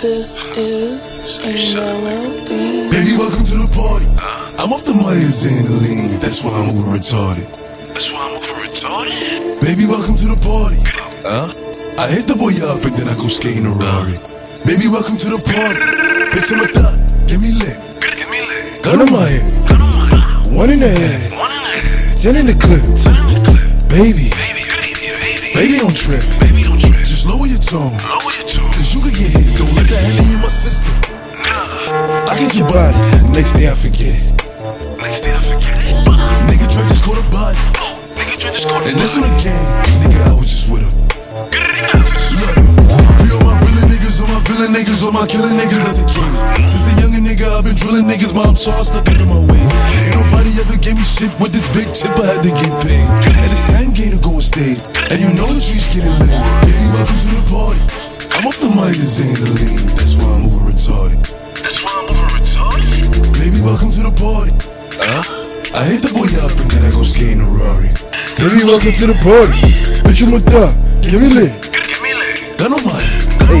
This is and never be. Baby, welcome to the party. I'm off the Myers and the lean. That's why I'm over retarded. Baby, welcome to the party. I hit the boy up and then I go skating a Rari. Baby, welcome to the party. Bitch, I'm a thot. Give me lit. Gun in my head. One in the head. Ten in the clip. Baby. Baby, don't trip. Just lower your tone. Cause you could get hit. Don't let that hit in my system. I get your body. Next day I forget it. Nigga try just go to body. And this one again. Nigga, I was just with him. Look, be all my real niggas, all my villain niggas, all my killing niggas at the kids. Since a younger nigga, I've been drilling niggas. Mom saw stuck into my ways. Ain't nobody ever gave me shit with this big tip. I had to get paid. And it's 10K to go on stage. And you know the streets getting laid. Baby, welcome to the party. I'm off the mic and in the lean. That's why I'm over retarded. Baby, welcome to the party. I hit the boy up and then I go skate in a Rari. Baby, welcome to the party. Bitch, I'm a thot. Give me lit. Gun on my head.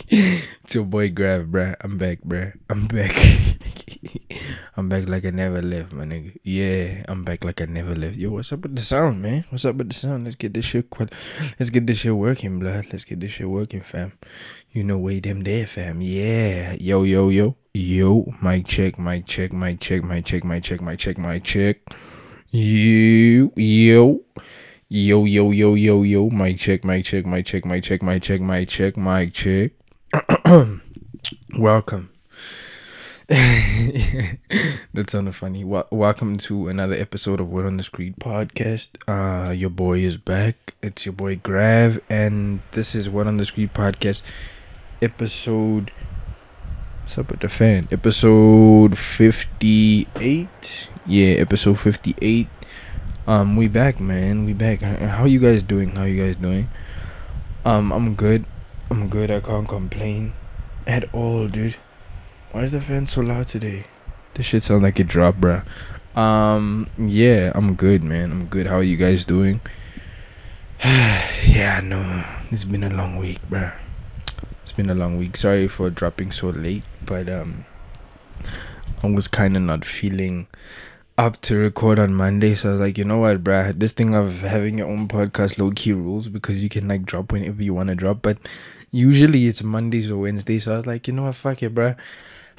It's your boy Grav, bruh. I'm back. I'm back like I never left, my nigga. Yeah, I'm back like I never left. Yo, what's up with the sound, man? Let's get this shit working, blood. Let's get this shit working, fam. You know way them there, fam. Yeah. Yo. Mic check. Yo. Mic check. Welcome. That sounded funny. Welcome to another episode of Word on the Screen podcast. Your boy is back. It's your boy Grav, and this is Word on the Screen podcast episode. What's up with the fan? Episode 58. Yeah, episode 58. We back, man. How you guys doing? I'm good. I can't complain at all, dude. Why is the fan so loud today? This shit sounds like it dropped, bruh. Yeah, I'm good, man. How are you guys doing? Yeah, I know. It's been a long week, bruh. Sorry for dropping so late, but I was kind of not feeling up to record on Monday, so I was like, you know what, bruh? This thing of having your own podcast low-key rules, because you can, like, drop whenever you want to drop, but usually it's Mondays or Wednesdays, so I was like, you know what, fuck it, bruh.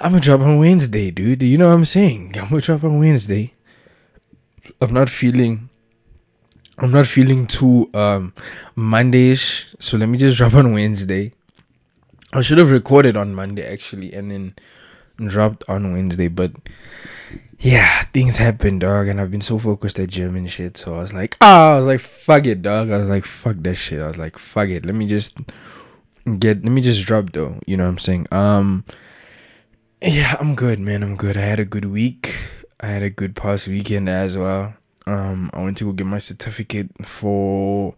I'm gonna drop on Wednesday, dude. You know what I'm saying? I'm gonna drop on Wednesday. I'm not feeling too Monday-ish, so let me just drop on Wednesday. I should have recorded on Monday actually, and then dropped on Wednesday. But yeah, things happen, dog. And I've been so focused at gym and shit, so I was like, fuck it, dog. Fuck it. Let me just drop though. You know what I'm saying? Yeah, I'm good, man. I had a good week. I had a good past weekend as well. I went to go get my certificate for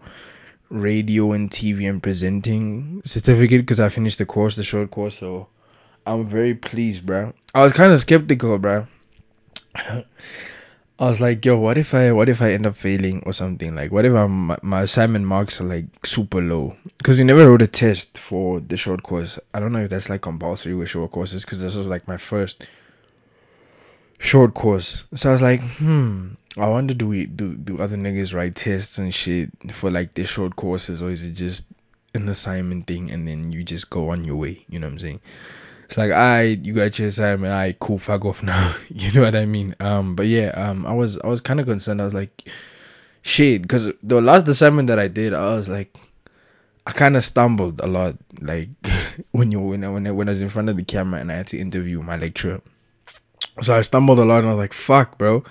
radio and TV and presenting certificate because I finished the short course. So I'm very pleased, bro. I was kind of skeptical, bro. I was like, yo, what if I end up failing or something? Like, what if my assignment marks are like super low? Because we never wrote a test for the short course. I don't know if that's like compulsory with short courses, because this was like my first short course. So I was like, I wonder, do other niggas write tests and shit for like their short courses, or is it just an assignment thing and then you just go on your way? You know what I'm saying? It's like, you got your assignment, cool, fuck off now. You know what I mean? But yeah, I was kind of concerned. I was like, shit, because the last assignment that I did, I was like, I kind of stumbled a lot. Like when I was in front of the camera and I had to interview my lecturer, so I stumbled a lot and I was like, fuck, bro.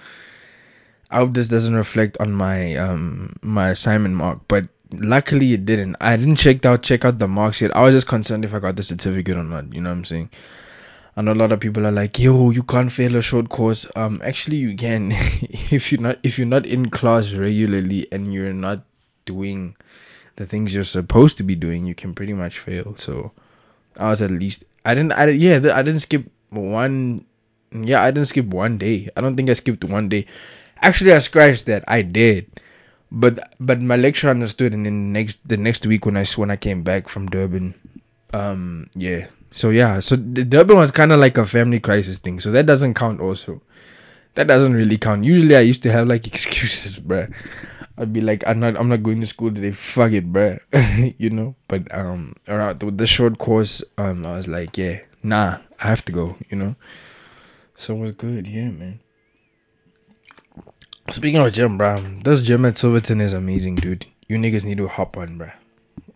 I hope this doesn't reflect on my assignment mark, but luckily it didn't. I didn't check out the marks yet. I was just concerned if I got the certificate or not. You know what I'm saying? I know a lot of people are like, yo, you can't fail a short course. Actually you can. if you're not in class regularly and you're not doing the things you're supposed to be doing, you can pretty much fail. So I was at least I didn't skip one day. I don't think I skipped one day. Actually, I scratched that. I did. But my lecturer understood, and then the next week when I came back from Durban, So the Durban was kind of like a family crisis thing. So that doesn't count also. That doesn't really count. Usually I used to have like excuses, bruh. I'd be like, I'm not going to school today. Fuck it, bruh. You know. But around the short course, I was like, yeah, nah, I have to go. You know. So it was good, yeah, man. Speaking of gym, bruh, this gym at Silverton is amazing, dude. You niggas need to hop on, bruh.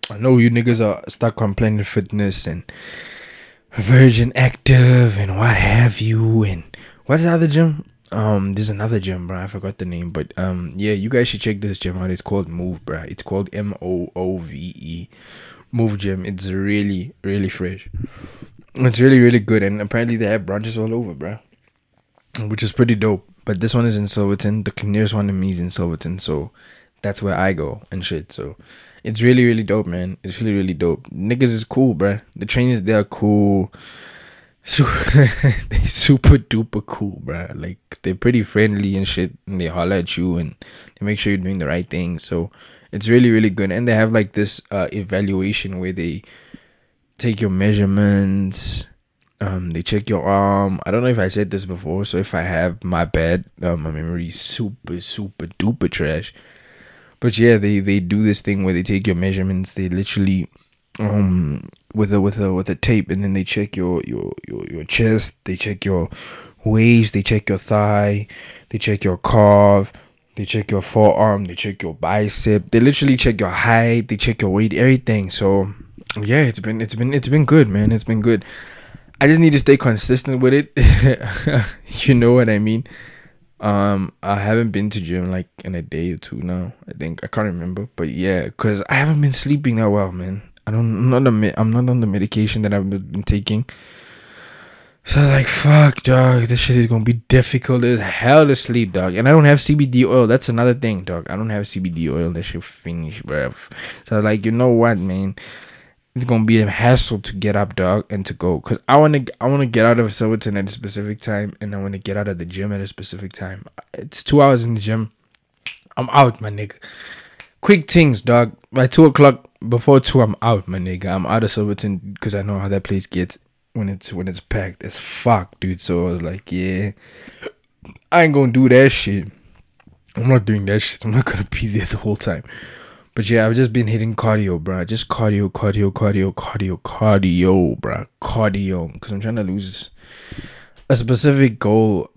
I know you niggas are stuck on Planet Fitness and Virgin Active and what have you. And what's the other gym? There's another gym, bruh. I forgot the name. But yeah, you guys should check this gym out. It's called Move, bruh. It's called Moove. Move Gym. It's really, really fresh. It's really, really good. And apparently they have branches all over, bruh. Which is pretty dope. But this one is in Silverton. The nearest one to me is in Silverton. So that's where I go and shit. So it's really, really dope, man. It's really, really dope. Niggas is cool, bruh. The trainers, they are cool. They super duper cool, bruh. Like, they're pretty friendly and shit. And they holler at you and they make sure you're doing the right thing. So it's really, really good. And they have like this evaluation where they take your measurements. They check your arm. I don't know if I said this before, so if I have, my bad. My memory is super, super duper trash. But yeah, they do this thing where they take your measurements. They literally with a tape, and then they check your chest. They check your waist. They check your thigh. They check your calf. They check your forearm. They check your bicep. They literally check your height. They check your weight. Everything. So yeah, it's been good, man. It's been good. I just need to stay consistent with it. You know what I mean? I haven't been to gym like in a day or two now. I think I can't remember, but yeah, because I haven't been sleeping that well, man. I'm not on the medication that I've been taking. So I was like, fuck, dog. This shit is gonna be difficult as hell to sleep, dog. And I don't have CBD oil. That's another thing, dog. I don't have CBD oil. That shit finish, bruv. So I was like, you know what, man? It's gonna be a hassle to get up, dog, and to go. Cause I wanna get out of Silverton at a specific time, and I wanna get out of the gym at a specific time. It's 2 hours in the gym. I'm out, my nigga. Quick things, dog. By 2 o'clock, before 2, I'm out, my nigga. I'm out of Silverton because I know how that place gets when it's packed as fuck, dude. So I was like, yeah, I ain't gonna do that shit. I'm not doing that shit. I'm not gonna be there the whole time. But yeah, I've just been hitting cardio, bruh. Just cardio, bruh. Cardio. Because I'm trying to lose a specific goal.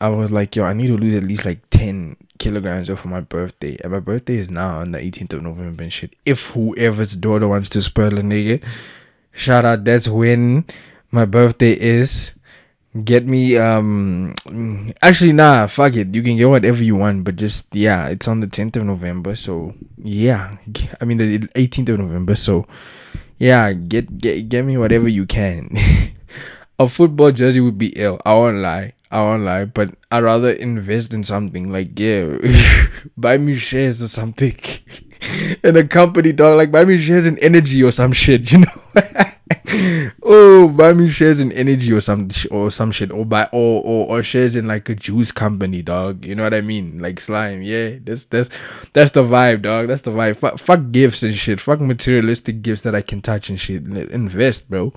I was like, yo, I need to lose at least like 10 kilograms for my birthday. And my birthday is now on the 18th of November and shit. If whoever's daughter wants to spoil a nigga, shout out. That's when my birthday is. Get me, actually, nah, fuck it. You can get whatever you want, but just, yeah, it's on the 10th of November, so, yeah. I mean, the 18th of November, so, yeah, get me whatever you can. A football jersey would be ill. I won't lie, but I'd rather invest in something. Like, yeah, buy me shares or something in a company, dog. Like, buy me shares in energy or some shit, you know? Oh, buy me shares in energy or some shit, or shares in like a juice company, dog. You know what I mean? Like slime, yeah. That's the vibe, dog. That's the vibe. Fuck gifts and shit. Fuck materialistic gifts that I can touch and shit. Invest, bro.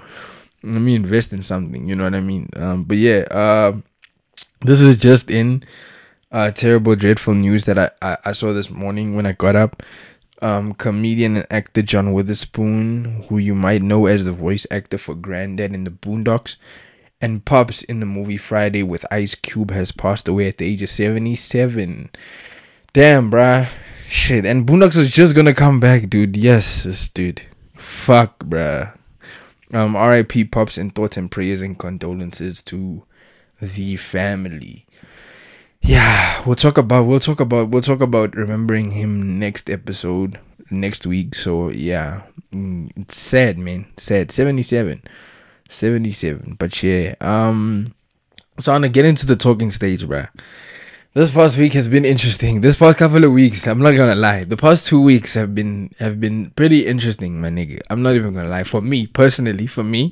Let me invest in something. You know what I mean? But yeah, this is just in terrible, dreadful news that I saw this morning when I got up. Comedian and actor John Witherspoon, who you might know as the voice actor for Granddad in the Boondocks and Pops in the movie Friday with Ice Cube, has passed away at the age of 77. Damn, bruh. Shit. And Boondocks is just gonna come back, dude. Yes, dude. Fuck, bruh. R.I.P. Pops, in thoughts and prayers and condolences to the family. Yeah, we'll talk about remembering him next episode. next week. So yeah, it's sad, man. Sad. 77. But yeah, so I'm gonna get into the talking stage, bruh. This past week has been interesting. This past couple of weeks, I'm not gonna lie. The past 2 weeks have been pretty interesting, my nigga. I'm not even gonna lie. For me personally, the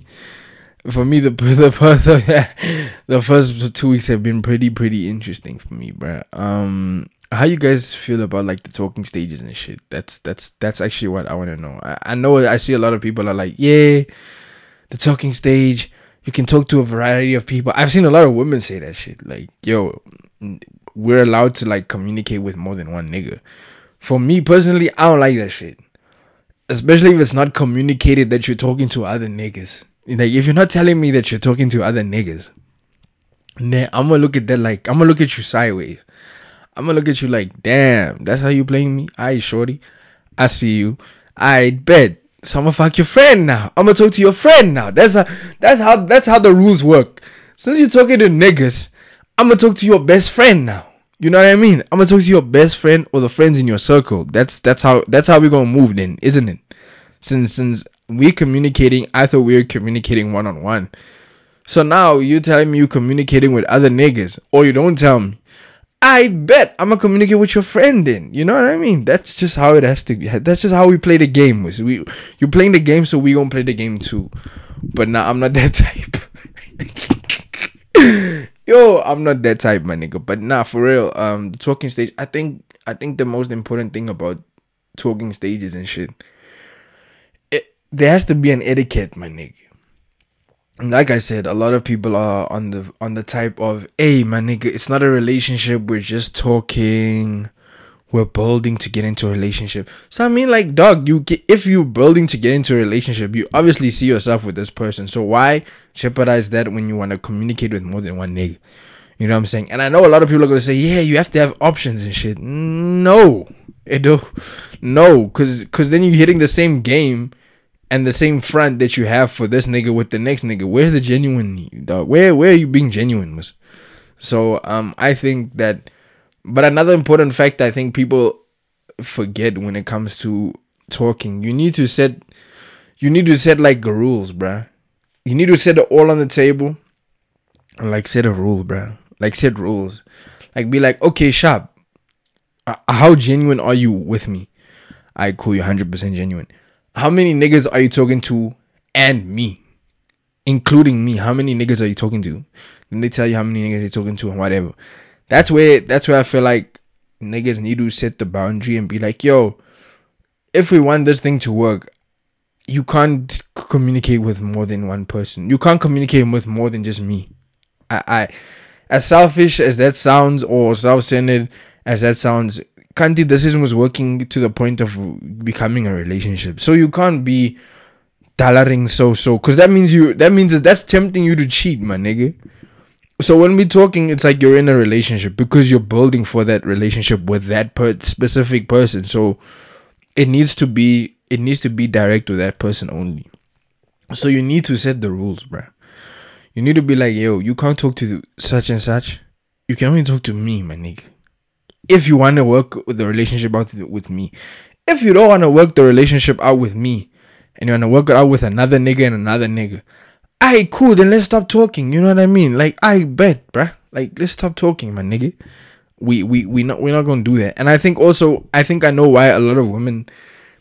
first 2 weeks have been pretty interesting for me, bruh. How you guys feel about like the talking stages and shit? That's actually what I wanna know. I know I see a lot of people are like, yeah, the talking stage. You can talk to a variety of people. I've seen a lot of women say that shit. Like, yo, we're allowed to like communicate with more than one nigga. For me personally, I don't like that shit. Especially if it's not communicated that you're talking to other niggas. Like, if you're not telling me that you're talking to other niggas, nah, I'm gonna look at that like, I'm gonna look at you sideways. I'm gonna look at you like, damn, that's how you playing me? Aight, shorty, I see you. Aight, bet. So I'm gonna fuck your friend now. I'm gonna talk to your friend now. That's how the rules work. Since you're talking to niggas, I'm gonna talk to your best friend now. You know what I mean? I'm gonna talk to your best friend or the friends in your circle. That's how we're gonna move then, isn't it? Since we're communicating, I thought we were communicating one-on-one. So now you're telling me you're communicating with other niggas, or you don't tell me. I bet I'm gonna communicate with your friend then. You know what I mean? That's just how it has to be. That's just how we play the game. You're playing the game, so we gonna play the game too. But nah, I'm not that type. Yo, I'm not that type, my nigga. But nah, for real. The talking stage. I think the most important thing about talking stages and shit, there has to be an etiquette, my nigga. Like I said, a lot of people are on the type of, hey, my nigga, it's not a relationship. We're just talking. We're building to get into a relationship. So, I mean, like, dog, if you're building to get into a relationship, you obviously see yourself with this person. So why jeopardize that when you want to communicate with more than one nigga? You know what I'm saying? And I know a lot of people are going to say, yeah, you have to have options and shit. No. No. Because then you're hitting the same game and the same front that you have for this nigga with the next nigga. Where's the genuine, dog? Where are you being genuine, miss? So, I think that... But another important fact I think people forget when it comes to talking. You need to set like rules, bruh. You need to set it all on the table. And like set a rule, bruh. Like set rules. Like be like, okay, sharp. How genuine are you with me? I call you 100% genuine. How many niggas are you talking to and me? Including me. How many niggas are you talking to? Then they tell you how many niggas you're talking to and whatever. That's where I feel like niggas need to set the boundary and be like, yo, if we want this thing to work, you can't communicate with more than one person. You can't communicate with more than just me. I as selfish as that sounds or self-centered as that sounds, Kanti, this was working to the point of becoming a relationship. So you can't be dollaring so because that's tempting you to cheat, my nigga. So when we're talking, it's like you're in a relationship because you're building for that relationship with that specific person. So it needs to be direct with that person only. So you need to set the rules, bruh. You need to be like, yo, you can't talk to such and such. You can only talk to me, my nigga. If you want to work with the relationship out with me. If you don't want to work the relationship out with me and you want to work it out with another nigga and another nigga, aight, cool, then let's stop talking. You know what I mean? Like, I bet, bruh. Like, let's stop talking, my nigga. We're not gonna do that. And I think I know why a lot of women,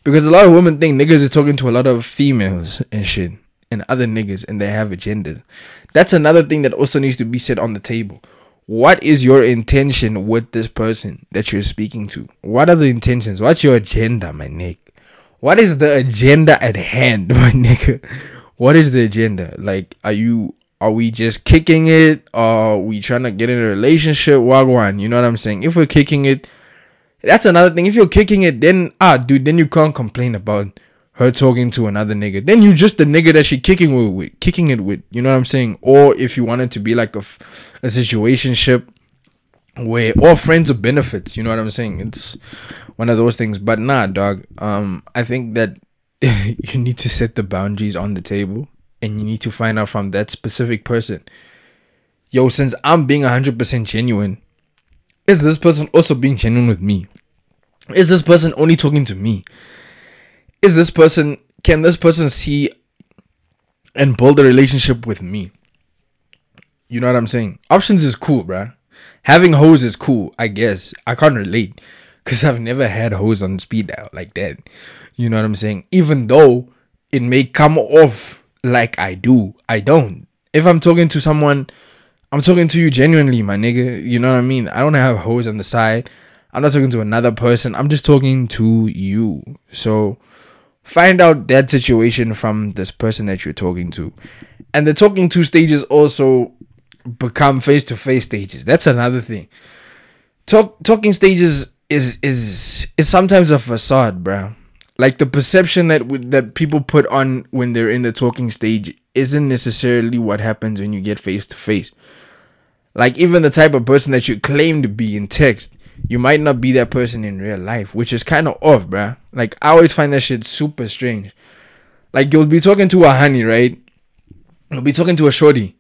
because a lot of women think niggas is talking to a lot of females and shit and other niggas, and they have agenda. That's another thing that also needs to be set on the table. What is your intention with this person that you're speaking to? What are the intentions? What's your agenda, my nigga? What is the agenda at hand, my nigga? What is the agenda? Like, are we just kicking it? Are we trying to get in a relationship? Wagwan, you know what I'm saying? If we're kicking it, that's another thing. If you're kicking it, then, dude, then you can't complain about her talking to another nigga. Then you just the nigga that she kicking it with. You know what I'm saying? Or if you want it to be like a situationship where all friends with benefits. You know what I'm saying? It's one of those things. But nah, dog. I think that you need to set the boundaries on the table, and you need to find out from that specific person. Yo, since I'm being 100% genuine, is this person also being genuine with me? Is this person only talking to me? is this person, can this person see and build a relationship with me? You know what I'm saying? Options is cool, bruh. Having hoes is cool, I guess. I can't relate because I've never had hoes on speed dial like that. You know what I'm saying? Even though it may come off like I do, I don't. If I'm talking to someone, I'm talking to you genuinely, my nigga. You know what I mean? I don't have hoes on the side. I'm not talking to another person. I'm just talking to you. So find out that situation from this person that you're talking to. And the talking to stages also become face-to-face stages. That's another thing. Talking stages is sometimes a facade, bro. Like the perception that people put on when they're in the talking stage isn't necessarily what happens when you get face-to-face. Like even the type of person that you claim to be in text, you might not be that person in real life, which is kind of off, bro. Like I always find that shit super strange. Like you'll be talking to a honey, right? You'll be talking to a shorty.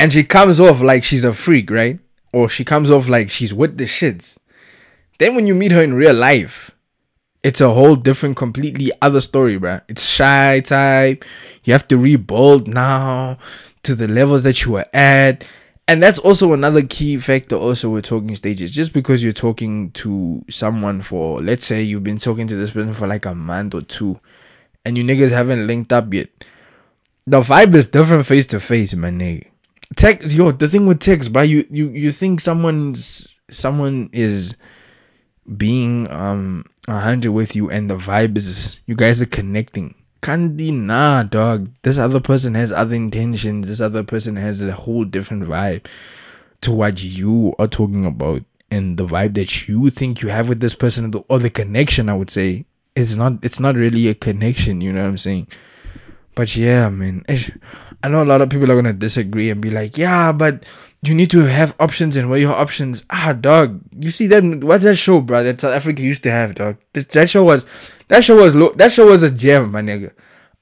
And she comes off like she's a freak, right? Or she comes off like she's with the shits. Then when you meet her in real life, it's a whole different, completely other story, bruh. It's shy type. You have to rebuild now to the levels that you were at. And that's also another key factor also with talking stages. Just because you're talking to someone for, let's say you've been talking to this person for like a month or two, and you niggas haven't linked up yet. The vibe is different face to face, my nigga. Text, yo, the thing with text, bro, you think someone is being 100 with you, and the vibe is you guys are connecting. Kandi nah, dog. This other person has other intentions. This other person has a whole different vibe to what you are talking about, and the vibe that you think you have with this person, or the connection, I would say, is not. It's not really a connection. You know what I'm saying? But yeah, man. I know a lot of people are going to disagree and be like, yeah, but you need to have options and weigh your options. Ah, dog. You see that? What's that show, bro, that South Africa used to have, dog? That show was a gem, my nigga.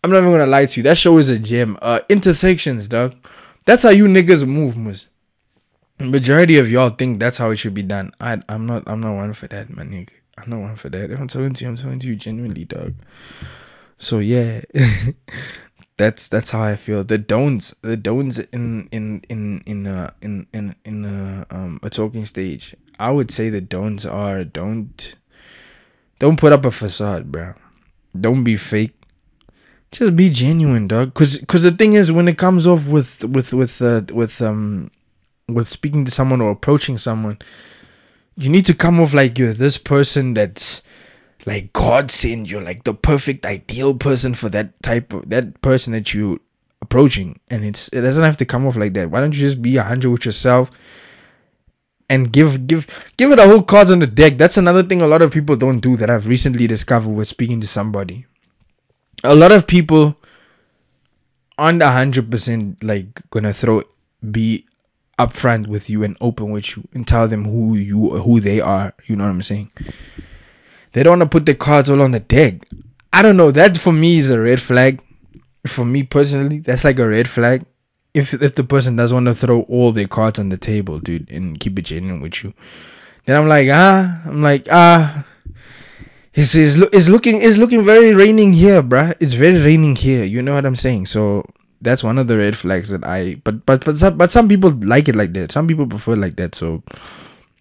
I'm not even going to lie to you. That show is a gem. Intersections, dog. That's how you niggas move, Mus. Majority of y'all think that's how it should be done. I'm not one for that, my nigga. I'm not one for that. If I'm talking to you genuinely, dog. So yeah. That's how I feel. The don'ts in a talking stage. I would say the don'ts are don't put up a facade, bro. Don't be fake. Just be genuine, dog. Cause the thing is, when it comes off with speaking to someone or approaching someone, you need to come off like you're this person that's like God sent you, like the perfect ideal person for that person that you approaching, and it doesn't have to come off like that. Why don't you just be 100 with yourself and give it a whole cards on the deck? That's another thing a lot of people don't do that I've recently discovered with speaking to somebody. A lot of people aren't 100% like gonna be upfront with you and open with you and tell them who they are. You know what I'm saying? They don't want to put their cards all on the deck. I don't know. That for me is a red flag. For me personally, that's like a red flag. If the person doesn't want to throw all their cards on the table, dude, and keep it genuine with you, then I'm like, ah. It's looking very raining here, bruh. It's very raining here. You know what I'm saying? So that's one of the red flags that But some people like it like that. Some people prefer it like that. So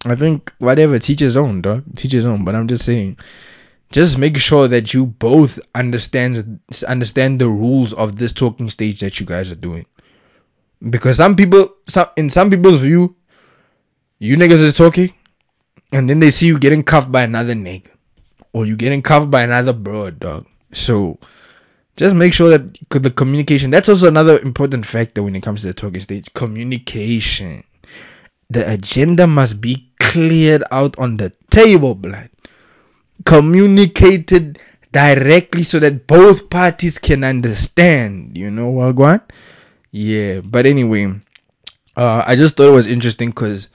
I think whatever, teach his own, dog. Teach his own. But I'm just saying, just make sure that you both understand the rules of this talking stage that you guys are doing. Because in some people's view, you niggas are talking, and then they see you getting cuffed by another nigga, or you getting cuffed by another broad, dog. So just make sure that the communication. That's also another important factor when it comes to the talking stage. Communication. The agenda must be cleared out on the table, blood. Communicated directly so that both parties can understand. You know what, Guan? Yeah, but anyway, I just thought it was interesting because,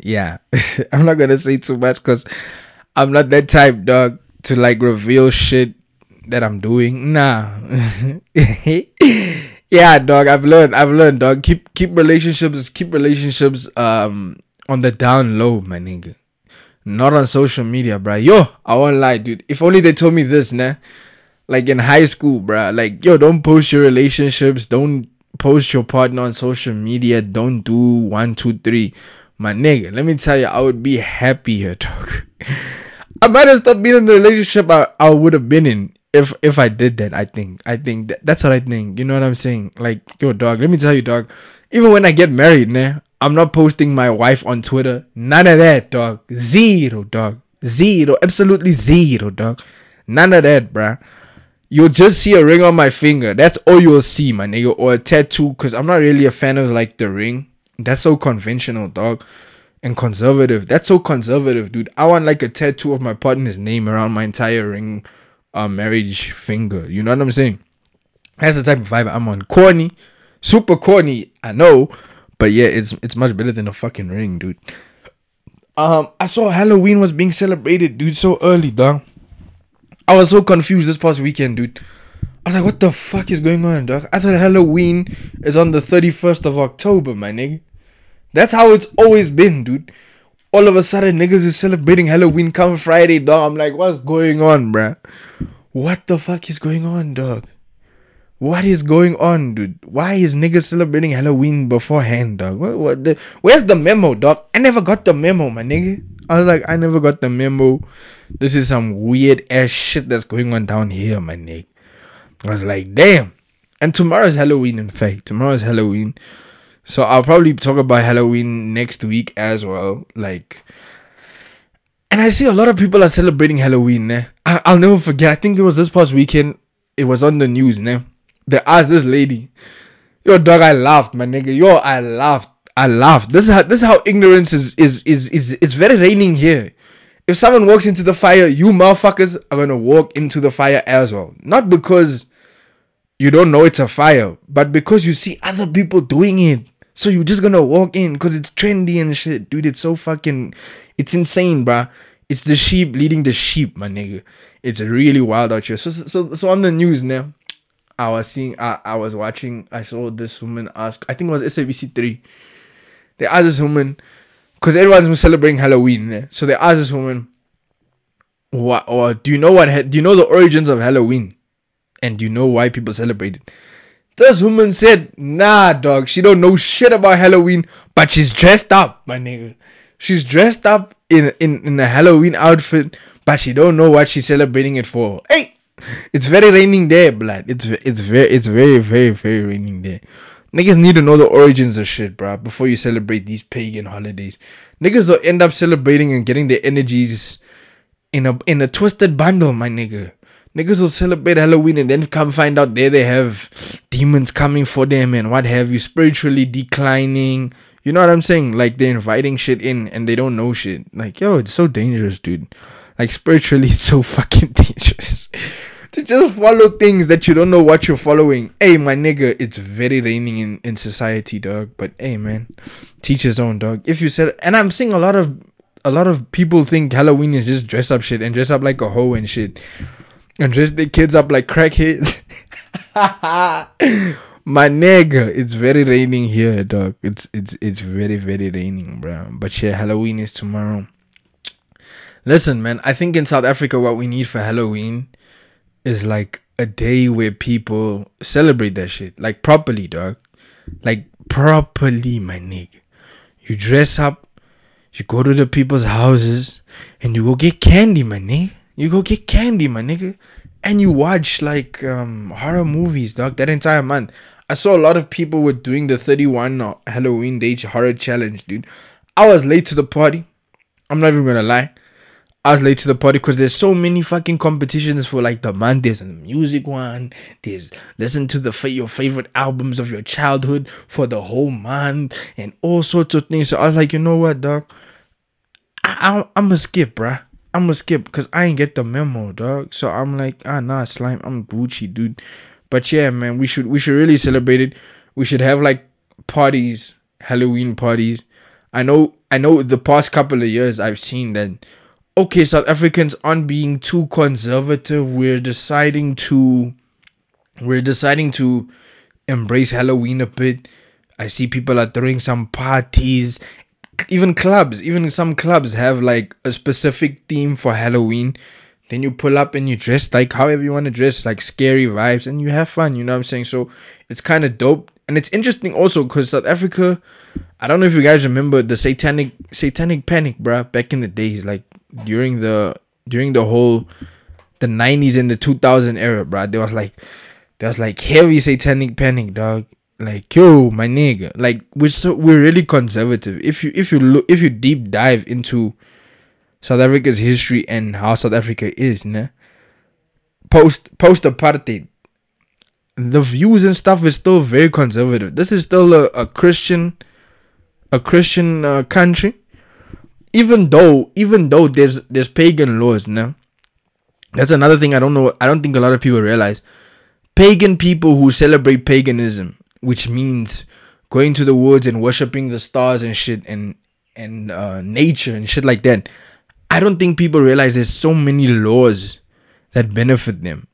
yeah, I'm not going to say too much because I'm not that type, dog, to like reveal shit that I'm doing. Nah. Yeah, dog. I've learned, dog. Keep relationships on the down low, my nigga. Not on social media, bruh. Yo, I won't lie, dude. If only they told me this, nah. Like in high school, bruh. Like, yo, don't post your relationships. Don't post your partner on social media. Don't do 1, 2, 3. My nigga, let me tell you, I would be happier, dog. I might have stopped being in the relationship I would have been in if I did that, I think. That's what I think. You know what I'm saying? Like, yo, dog, let me tell you, dog. Even when I get married, nah. I'm not posting my wife on Twitter. None of that, dog. Zero, dog. Zero. Absolutely zero, dog. None of that, bruh. You'll just see a ring on my finger. That's all you'll see, my nigga. Or a tattoo. Because I'm not really a fan of, like, the ring. That's so conventional, dog. And conservative. That's so conservative, dude. I want, like, a tattoo of my partner's name around my entire ring marriage finger. You know what I'm saying? That's the type of vibe I'm on. Corny. Super corny. I know. But yeah, it's much better than a fucking ring, dude. I saw Halloween was being celebrated, dude, so early, dog. I was so confused this past weekend, dude. I was like, what the fuck is going on, dog? I thought Halloween is on the 31st of October, my nigga. That's how it's always been, dude. All of a sudden, niggas is celebrating Halloween come Friday, dog. I'm like, what's going on, bruh? What the fuck is going on, dog? What is going on, dude? Why is niggas celebrating Halloween beforehand, dog? Where's the memo, dog? I never got the memo, my nigga. I was like, I never got the memo. This is some weird-ass shit that's going on down here, my nigga. I was like, damn. And tomorrow's Halloween, in fact. Tomorrow's Halloween. So I'll probably talk about Halloween next week as well. Like... And I see a lot of people are celebrating Halloween, eh? I'll never forget. I think it was this past weekend. It was on the news, eh? They asked this lady, yo, dog, I laughed, my nigga. Yo, I laughed. This is how ignorance is it's very raining here. If someone walks into the fire, you motherfuckers are going to walk into the fire as well. Not because you don't know it's a fire, but because you see other people doing it. So you're just going to walk in because it's trendy and shit. Dude, it's so fucking, it's insane, bruh. It's the sheep leading the sheep, my nigga. It's really wild out here. So on the news now. I saw this woman ask, I think it was SABC3. They asked this woman, because everyone's celebrating Halloween, eh? So they asked this woman, do you know the origins of Halloween? And do you know why people celebrate it? This woman said, nah, dog, she don't know shit about Halloween, but she's dressed up, my nigga. She's dressed up in a Halloween outfit, but she don't know what she's celebrating it for. Hey! It's very raining there, blood. It's very, very, very raining there. Niggas need to know the origins of shit, bro, before you celebrate these pagan holidays. Niggas will end up celebrating and getting their energies in a twisted bundle, my nigga. Niggas will celebrate Halloween and then come find out there they have demons coming for them and what have you, spiritually declining. You know what I'm saying? Like, they're inviting shit in and they don't know shit. Like, yo, it's so dangerous, dude. Like, spiritually, it's so fucking dangerous. To just follow things that you don't know what you're following. Hey, my nigga, it's very raining in society, dog. But hey, man, teach his own, dog. If you said, and I'm seeing a lot of people think Halloween is just dress up shit and dress up like a hoe and shit, and dress their kids up like crackheads. My nigga, it's very raining here, dog. It's very, very raining, bro. But yeah, Halloween is tomorrow. Listen, man, I think in South Africa, what we need for Halloween is like a day where people celebrate that shit. Like properly, dog. Like properly, my nigga. You dress up, you go to the people's houses, and you go get candy, my nigga. And you watch like horror movies, dog, that entire month. I saw a lot of people were doing the 31 Halloween Day Horror Challenge, dude. I was late to the party. I'm not even gonna lie. I was late to the party because there's so many fucking competitions for like the month. There's a music one. There's listen to your favorite albums of your childhood for the whole month and all sorts of things. So I was like, you know what, dog? I'm gonna skip, bruh. I'm gonna skip because I ain't get the memo, dog. So I'm like, nah, slime. I'm Gucci, dude. But yeah, man, we should really celebrate it. We should have like parties, Halloween parties. I know. The past couple of years, I've seen that. Okay, South Africans aren't being too conservative. We're deciding to embrace Halloween a bit. I see people are throwing some parties, even clubs, even some clubs have like a specific theme for Halloween. Then you pull up and you dress like however you want to dress, like scary vibes, and you have fun, you know what I'm saying? So it's kind of dope. And it's interesting also because South Africa, I don't know if you guys remember the satanic panic, bruh, back in the days, like during the whole the 90s and the 2000 era, bruh. There was like heavy satanic panic, dog. Like, yo, my nigga, like we're really conservative. If you deep dive into South Africa's history and how South Africa is, nah, post apartheid, the views and stuff is still very conservative. This is still a Christian country, even though there's pagan laws, nah. That's another thing I don't think a lot of people realize. Pagan people who celebrate paganism, which means going to the woods and worshipping the stars and shit and nature and shit like that. I don't think people realize there's so many laws that benefit them.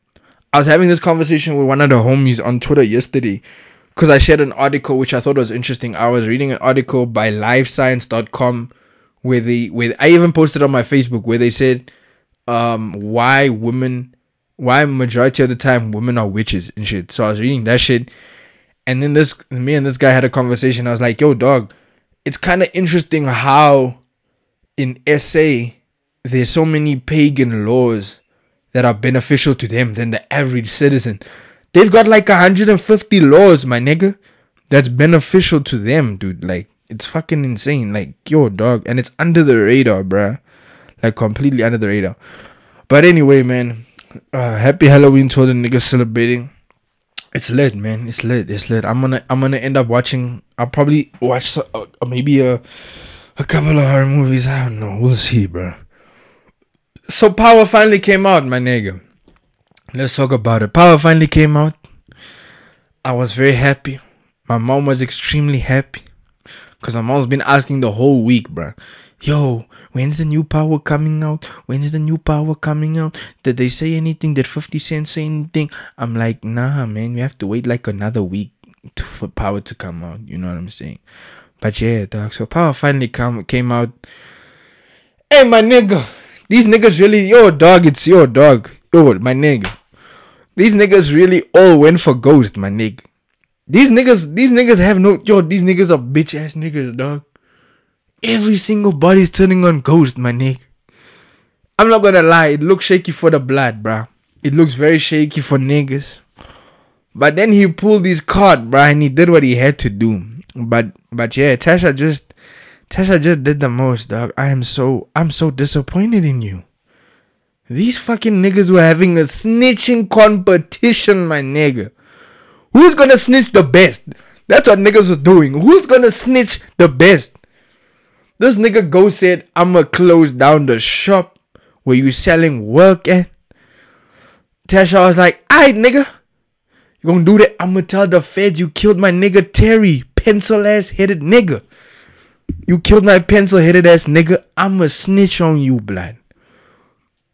I was having this conversation with one of the homies on Twitter yesterday because I shared an article which I thought was interesting. I was reading an article by LiveScience.com where I even posted on my Facebook where they said why majority of the time women are witches and shit. So I was reading that shit. And then me and this guy had a conversation. I was like, yo, dog, it's kind of interesting how in SA, there's so many pagan laws that are beneficial to them than the average citizen. They've got like 150 laws, my nigga, that's beneficial to them, dude. Like, it's fucking insane. Like, yo, dog. And it's under the radar, bruh. Like, completely under the radar. But anyway, man, happy Halloween to all the niggas celebrating. It's lit, man. It's lit. I'm gonna end up watching. I'll probably watch maybe a couple of horror movies. I don't know. We'll see, bro. So Power finally came out, my nigga. Let's talk about it. Power finally came out. I was very happy. My mom was extremely happy because my mom's been asking the whole week, bro. Yo, when's the new Power coming out? Did they say anything? Did 50 Cent say anything? I'm like, nah, man. We have to wait like another week for Power to come out. You know what I'm saying? But yeah, dog. So Power finally came out. Hey, my nigga. These niggas really... Yo, dog. It's your dog. Yo, my nigga. These niggas really all went for Ghost, my nigga. These niggas have no... Yo, these niggas are bitch-ass niggas, dog. Every single body's turning on Ghost, my nigga. I'm not gonna lie, it looks shaky for the blood, bruh. It looks very shaky for niggas. But then he pulled his card, bruh, and he did what he had to do. But yeah, Tasha just did the most, dog. I'm so disappointed in you. These fucking niggas were having a snitching competition, my nigga. Who's gonna snitch the best? That's what niggas was doing. Who's gonna snitch the best? This nigga Ghost said, I'ma close down the shop where you selling work at. Tasha was like, alright, nigga. You gonna do that? I'ma tell the feds you killed my nigga Terry, pencil-ass-headed nigga. You killed my pencil-headed-ass nigga. I'ma snitch on you, blood.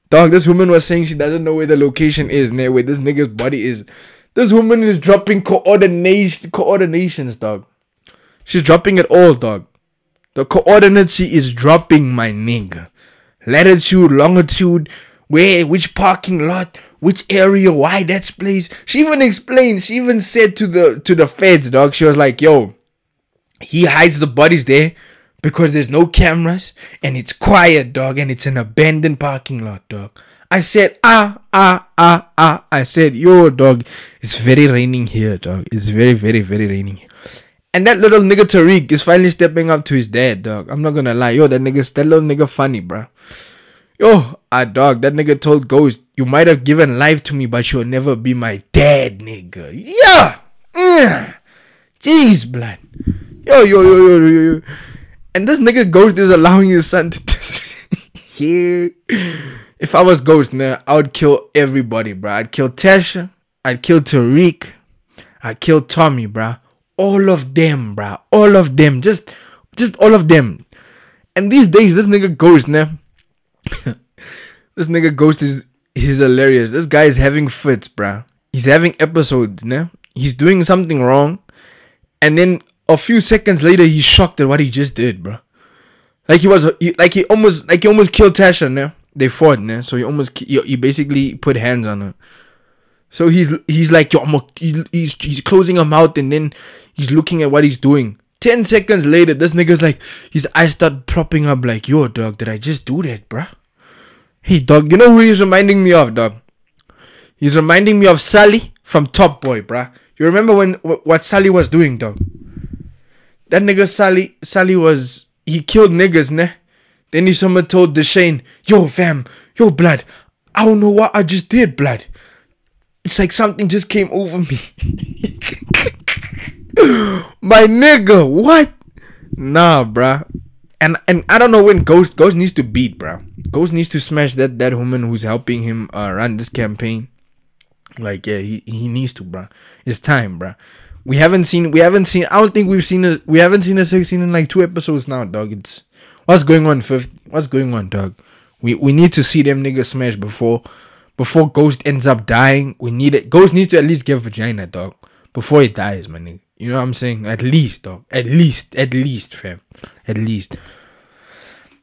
Dog, this woman was saying she doesn't know where the location is, man, where this nigga's body is. This woman is dropping coordinations, dog. She's dropping it all, dog. The coordinates she is dropping, my nigga. Latitude, longitude, where, which parking lot, which area, why that's place. She even explained. She even said to the feds, dog. She was like, yo, he hides the bodies there because there's no cameras and it's quiet, dog, and it's an abandoned parking lot, dog. I said, I said, yo, dog, it's very raining here, dog. It's very, very, very raining here. And that little nigga Tariq is finally stepping up to his dad, dog. I'm not gonna lie. Yo, that little nigga funny, bruh. Yo, dog, that nigga told Ghost, you might have given life to me, but you'll never be my dad, nigga. Yeah! Jeez, blood. Yo. And this nigga Ghost is allowing his son to... Here. If I was Ghost, man, I would kill everybody, bruh. I'd kill Tasha. I'd kill Tariq. I'd kill Tommy, bruh. All of them, bruh. All of them. Just all of them. And these days, this nigga Ghost, nah. This nigga Ghost is hilarious. This guy is having fits, bruh. He's having episodes, nah. He's doing something wrong. And then a few seconds later, he's shocked at what he just did, bruh. Like he almost killed Tasha now. They fought now, so he basically put hands on her. So he's like, yo, he's closing her mouth, and then he's looking at what he's doing. 10 seconds later, this nigga's like, his eyes start propping up, like, yo, dog, did I just do that, bruh? Hey, dog, you know who he's reminding me of, dog? He's reminding me of Sally from Top Boy, bruh. You remember what Sally was doing, dog? That nigga Sally was, he killed niggas, nah? Then he someone told Deshane, yo, fam, yo, blood, I don't know what I just did, blood. It's like something just came over me. My nigga, what? Nah, bruh. And I don't know when Ghost needs to beat, bruh. Ghost needs to smash that woman who's helping him run this campaign. Like, yeah, he needs to, bruh. It's time, bruh. We haven't seen. I don't think we've seen a. We haven't seen a sex scene in like 2 episodes now, dog. It's what's going on, fifth. What's going on, dog? We need to see them niggas smash before Ghost ends up dying. We need it. Ghost needs to at least get vagina, dog, before he dies, my nigga. You know what I'm saying? At least, dog. At least, fam. At least,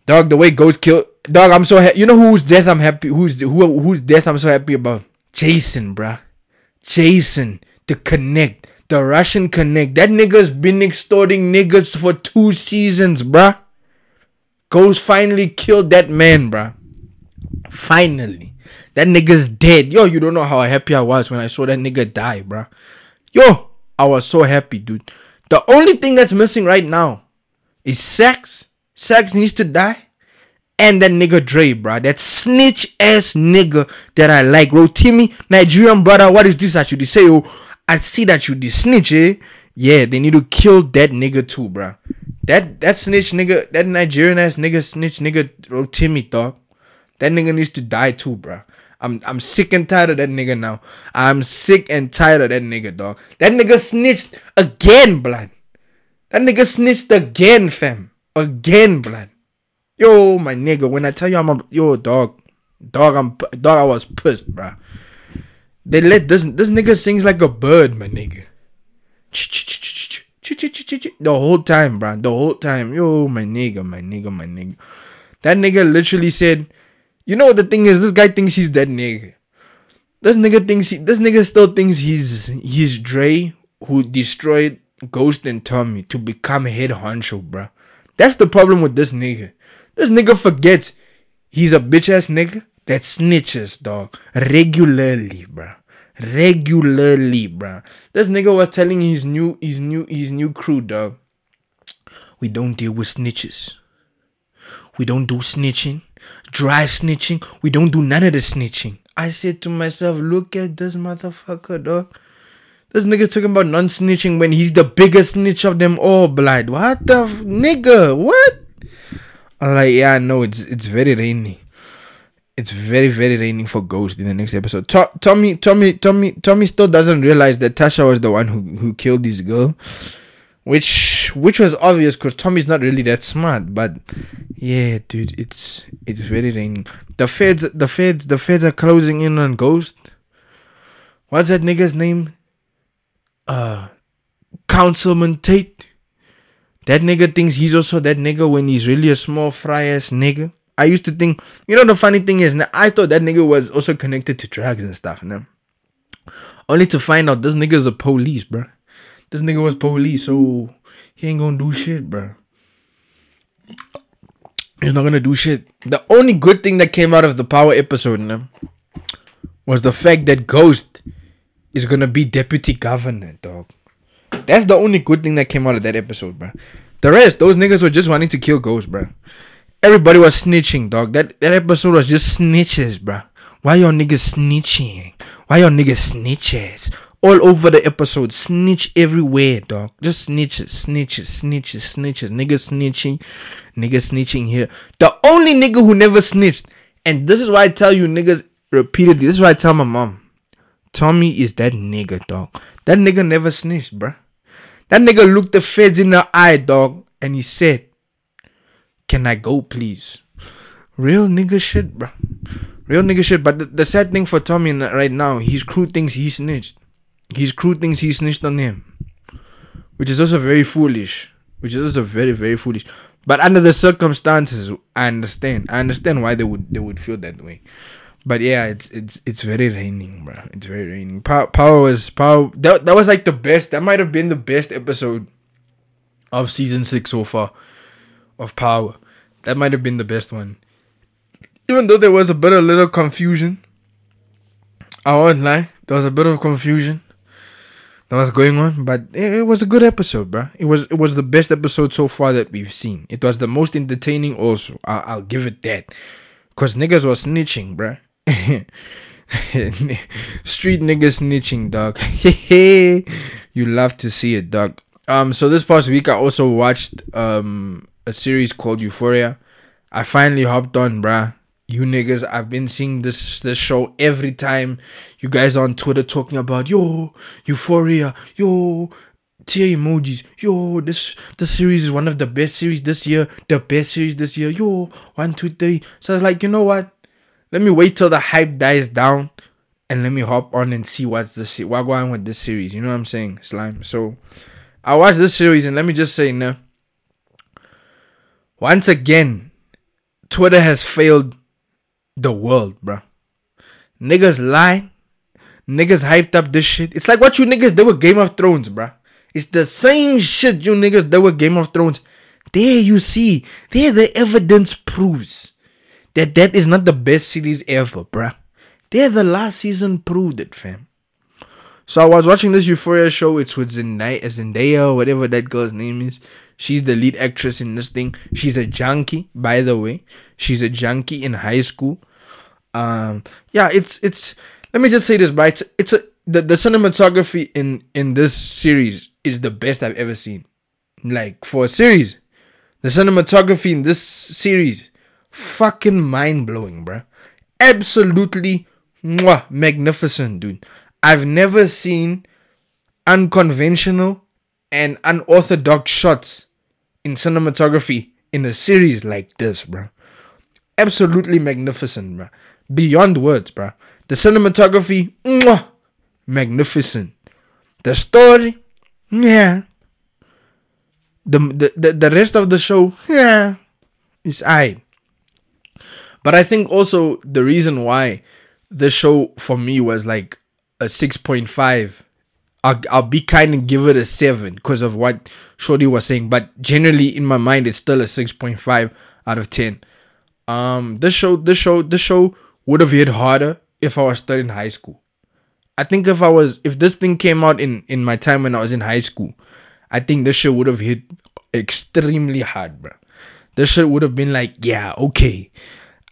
dog. The way Ghost killed, dog. I'm so happy. You know whose death I'm happy. Whose death I'm so happy about? Jason, bruh. Jason, the Connect. The Russian Connect. That nigga's been extorting niggas for 2 seasons, bruh. Ghost finally killed that man, bruh. Finally. That nigga's dead. Yo, you don't know how happy I was when I saw that nigga die, bruh. Yo, I was so happy, dude. The only thing that's missing right now is Sax. Sax needs to die. And that nigga Dre, bruh. That snitch ass nigga that I like. Rotimi, Nigerian brother, what is this? I should say, yo. I see that you the snitch, eh? Yeah, they need to kill that nigga too, bruh. That snitch nigga, that Nigerian ass nigga snitch nigga Rotimi, dog. That nigga needs to die too, bruh. I'm sick and tired of that nigga now. I'm sick and tired of that nigga, dog. That nigga snitched again, blood. That nigga snitched again, fam. Again, blood. Yo, my nigga, when I tell you I was pissed, bruh. They let this nigga sings like a bird, my nigga. The whole time, bro. The whole time. Yo, my nigga. That nigga literally said, you know what the thing is? This guy thinks he's that nigga. This nigga still thinks he's Dre who destroyed Ghost and Tommy to become head honcho, bro. That's the problem with this nigga. This nigga forgets he's a bitch-ass nigga that snitches, dog. Regularly, bruh. This nigga was telling his new crew, dog. We don't deal with snitches. We don't do snitching. Dry snitching. We don't do none of the snitching. I said to myself, look at this motherfucker, dog. This nigga talking about non-snitching when he's the biggest snitch of them all, blind. What the nigga? What? I'm like, yeah, I know. It's very rainy. It's very, very raining for Ghost in the next episode. Tommy still doesn't realize that Tasha was the one who killed this girl, which was obvious because Tommy's not really that smart. But yeah, dude, it's very raining. The feds are closing in on Ghost. What's that nigga's name? Councilman Tate. That nigga thinks he's also that nigga when he's really a small fry ass nigga. I used to think, you know, the funny thing is, I thought that nigga was also connected to drugs and stuff, no? Only to find out this nigga's a police, bro. This nigga was police, so he ain't gonna do shit, bro. He's not gonna do shit. The only good thing that came out of the Power episode, no? Was the fact that Ghost is gonna be deputy governor, dog. That's the only good thing that came out of that episode, bro. The rest, those niggas were just wanting to kill Ghost, bro. Everybody was snitching, dog. That episode was just snitches, bruh. Why y'all niggas snitching? Why y'all niggas snitches? All over the episode. Snitch everywhere, dog. Just snitches. Niggas snitching here. The only nigga who never snitched. And this is why I tell you niggas repeatedly. This is why I tell my mom. Tommy is that nigga, dog. That nigga never snitched, bruh. That nigga looked the feds in the eye, dog. And he said, can I go, please? Real nigga shit, bro. Real nigga shit. But the sad thing for Tommy right now, his crew thinks he snitched. His crew thinks he snitched on him. Which is also very foolish. But under the circumstances, I understand why they would feel that way. But yeah, it's very raining, bro. It's very raining. Power. That was like the best. That might have been the best episode of season 6 so far of Power. That might have been the best one. Even though there was a little confusion, I won't lie. There was a bit of confusion that was going on, but it was a good episode, bro. It was the best episode so far that we've seen. It was the most entertaining, also. I'll give it that. Cause niggas was snitching, bro. Street niggas snitching, dog. You love to see it, dog. So this past week I also watched a series called Euphoria. I finally hopped on, bruh. You niggas, I've been seeing this show every time you guys are on Twitter talking about, yo, Euphoria, yo, tear emojis, yo, this series is one of the best series this year, yo, 1, 2, 3. So I was like, you know what? Let me wait till the hype dies down and let me hop on and see what's going on with this series. You know what I'm saying, Slime? So I watched this series and let me just say, nah. Once again, Twitter has failed the world, bruh. Niggas lie. Niggas hyped up this shit. It's like what you niggas did with Game of Thrones, bruh. It's the same shit you niggas did with Game of Thrones. There you see. There the evidence proves that is not the best series ever, bruh. There the last season proved it, fam. So I was watching this Euphoria show. It's with Zendaya, whatever that girl's name is. She's the lead actress in this thing. She's a junkie, by the way. She's a junkie in high school. It's. Let me just say this, right? The cinematography in this series is the best I've ever seen. Like, for a series, the cinematography in this series, fucking mind blowing, bruh. Absolutely, magnificent, dude. I've never seen unconventional and unorthodox shots in cinematography in a series like this, bro. Absolutely magnificent, bro. Beyond words, bro. The cinematography, magnificent. The story, yeah. The rest of the show, yeah, is aight. But I think also the reason why the show for me was like a 6.5. I'll be kind and give it a 7 because of what Shorty was saying. But generally, in my mind, it's still a 6.5 out of 10. This show would have hit harder if I was still in high school. I think if this thing came out in my time when I was in high school, I think this shit would have hit extremely hard, bro. This shit would have been like, yeah, okay,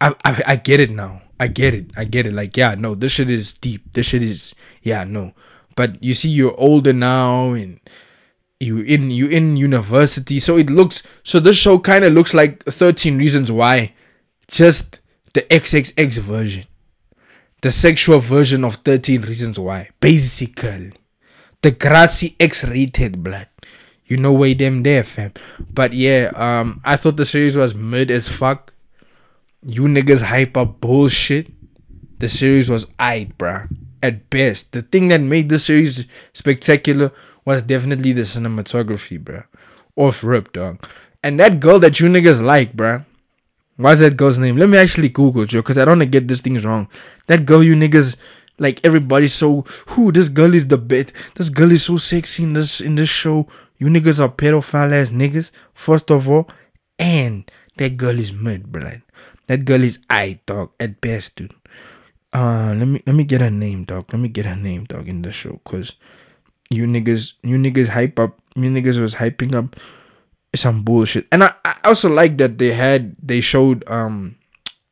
I get it now. I get it. Like, yeah, no, this shit is deep. This shit is, yeah, no. But you see, you're older now and you're in university. So this show kind of looks like 13 Reasons Why. Just the XXX version. The sexual version of 13 Reasons Why. Basically. The grassy X-rated blood. You know way them there, fam. But yeah, I thought the series was mid as fuck. You niggas hype up bullshit. The series was aight, bruh. At best. The thing that made this series spectacular was definitely the cinematography, bruh. Off rip, dog. And that girl that you niggas like, bruh. What's that girl's name? Let me actually Google, Joe, because I don't want to get these things wrong. That girl you niggas, like, everybody's so, this girl is the best. This girl is so sexy in this show. You niggas are pedophile ass niggas, first of all. And that girl is mid, bruh. That girl is aight, dog. At best, dude. Let me get her name, dog. In the show, cause you niggas hype up. You niggas was hyping up some bullshit. And I also like that they showed a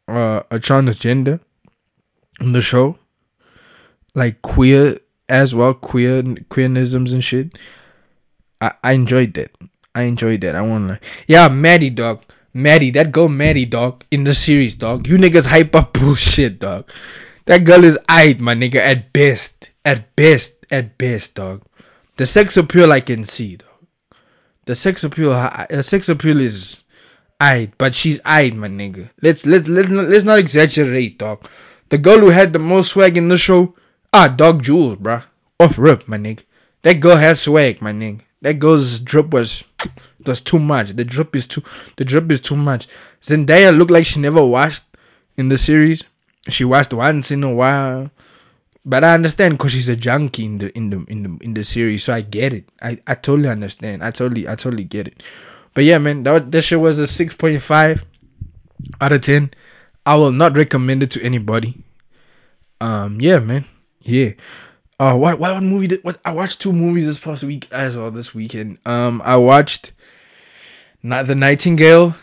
transgender in the show, like queer as well, queernisms and shit. I enjoyed that. I won't lie. Yeah, Maddie, dog. That girl Maddie, dog, in the series, dog. You niggas hype up bullshit, dog. That girl is aight, my nigga, at best, dog. The sex appeal I can see, dog. The sex appeal is aight, but she's aight, my nigga. Let's not exaggerate, dog. The girl who had the most swag in the show, dog Jules, bruh. Off rip, my nigga. That girl has swag, my nigga. That girl's drip was It was too much. The drip is too much. Zendaya looked like she never washed in the series. She washed once in a while. But I understand because she's a junkie in the series, so I get it. I totally understand. I totally get it. But yeah, man, that shit was a 6.5 out of 10. I will not recommend it to anybody. Yeah, man. Yeah. What movie I watched 2 movies this past week as well this weekend. I watched The Nightingale.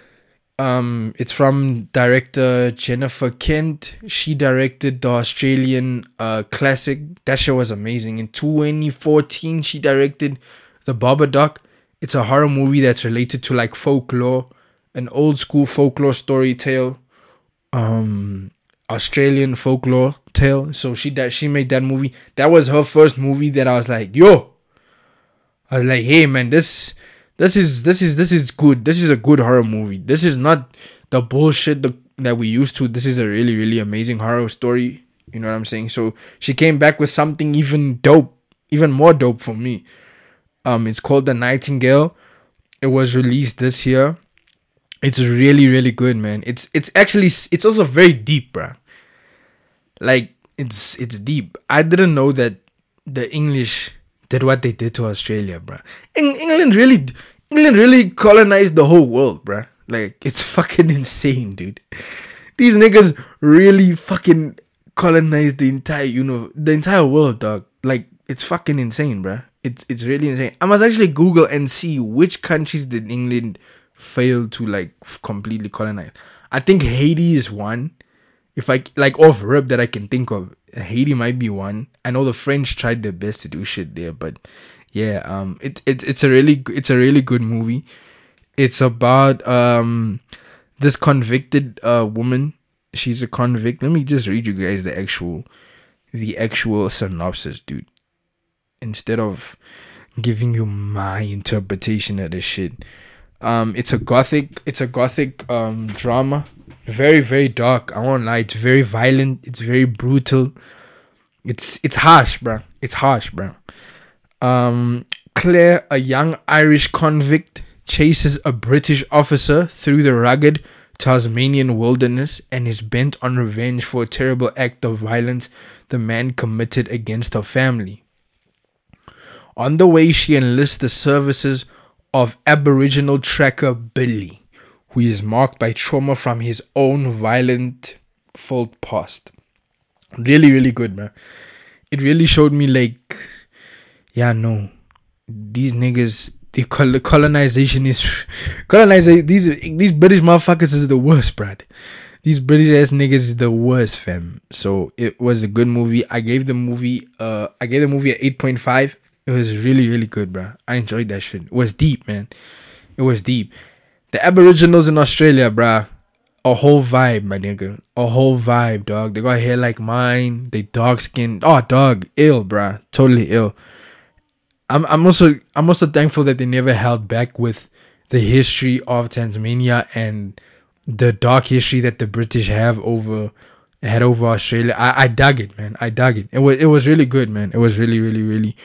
It's from director Jennifer Kent. She directed the Australian classic. That shit was amazing. In 2014, she directed The Babadook. It's a horror movie that's related to like folklore, an old school folklore story tale, Australian folklore tale. So she made that movie. That was her first movie that I was like, yo, I was like, hey man, this is good. This is a good horror movie. This is not the bullshit that we used to. This is a really, really amazing horror story. You know what I'm saying? So she came back with something even dope, even more dope for me. It's called The Nightingale. It was released this year. It's really, really good, man. It's also very deep, bruh. Like it's deep. I didn't know that the English did what they did to Australia, bruh. England really colonized the whole world, bruh. Like, it's fucking insane, dude. These niggas really fucking colonized the entire world, dog. Like, it's fucking insane, bruh. It's really insane. I must actually Google and see which countries did England fail to, like, completely colonize. I think Haiti is one. If I, like, off rip that I can think of, Haiti might be one. I know the French tried their best to do shit there, but yeah, it's a really good movie. It's about this convicted woman. She's a convict. Let me just read you guys the actual synopsis, dude. Instead of giving you my interpretation of this shit. It's a gothic drama. Very, very dark. I won't lie. It's very violent. It's very brutal. It's harsh, bruh. It's harsh, bruh. Claire, a young Irish convict, chases a British officer through the rugged Tasmanian wilderness and is bent on revenge for a terrible act of violence the man committed against her family. On the way, she enlists the services of Aboriginal tracker Billy, who is marked by trauma from his own violent fault past. Really, really good, man. It really showed me, like, yeah, no, these niggas, the colonization is... These British motherfuckers is the worst, bruh. These British ass niggas is the worst, fam. So it was a good movie. I gave the movie an 8.5. It was really, really good, bro. I enjoyed that shit. It was deep, man. It was deep. The Aboriginals in Australia, bro. A whole vibe, my nigga. A whole vibe, dog. They got hair like mine. They dark skinned. Oh, dog. Ill, bro. Totally ill. I'm also thankful that they never held back with the history of Tasmania and the dark history that the British had over Australia. I dug it, man. I dug it. It was really good, man. It was really, really, really,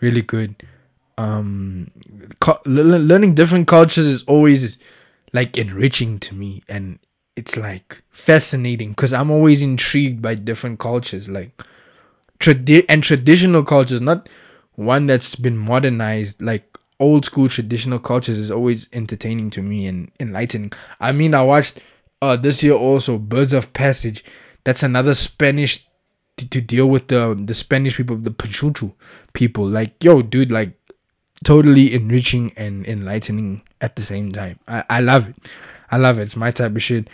really good. Learning different cultures is always, like, enriching to me, and it's, like, fascinating because I'm always intrigued by different cultures, like traditional cultures, not one that's been modernized. Like, old school traditional cultures is always entertaining to me and enlightening. I mean, I watched this year also Birds of Passage. That's another Spanish to deal with the Spanish people, the Pachuchu people. Like, yo, dude, like, totally enriching and enlightening at the same time. I love it. I love it. It's my type of shit.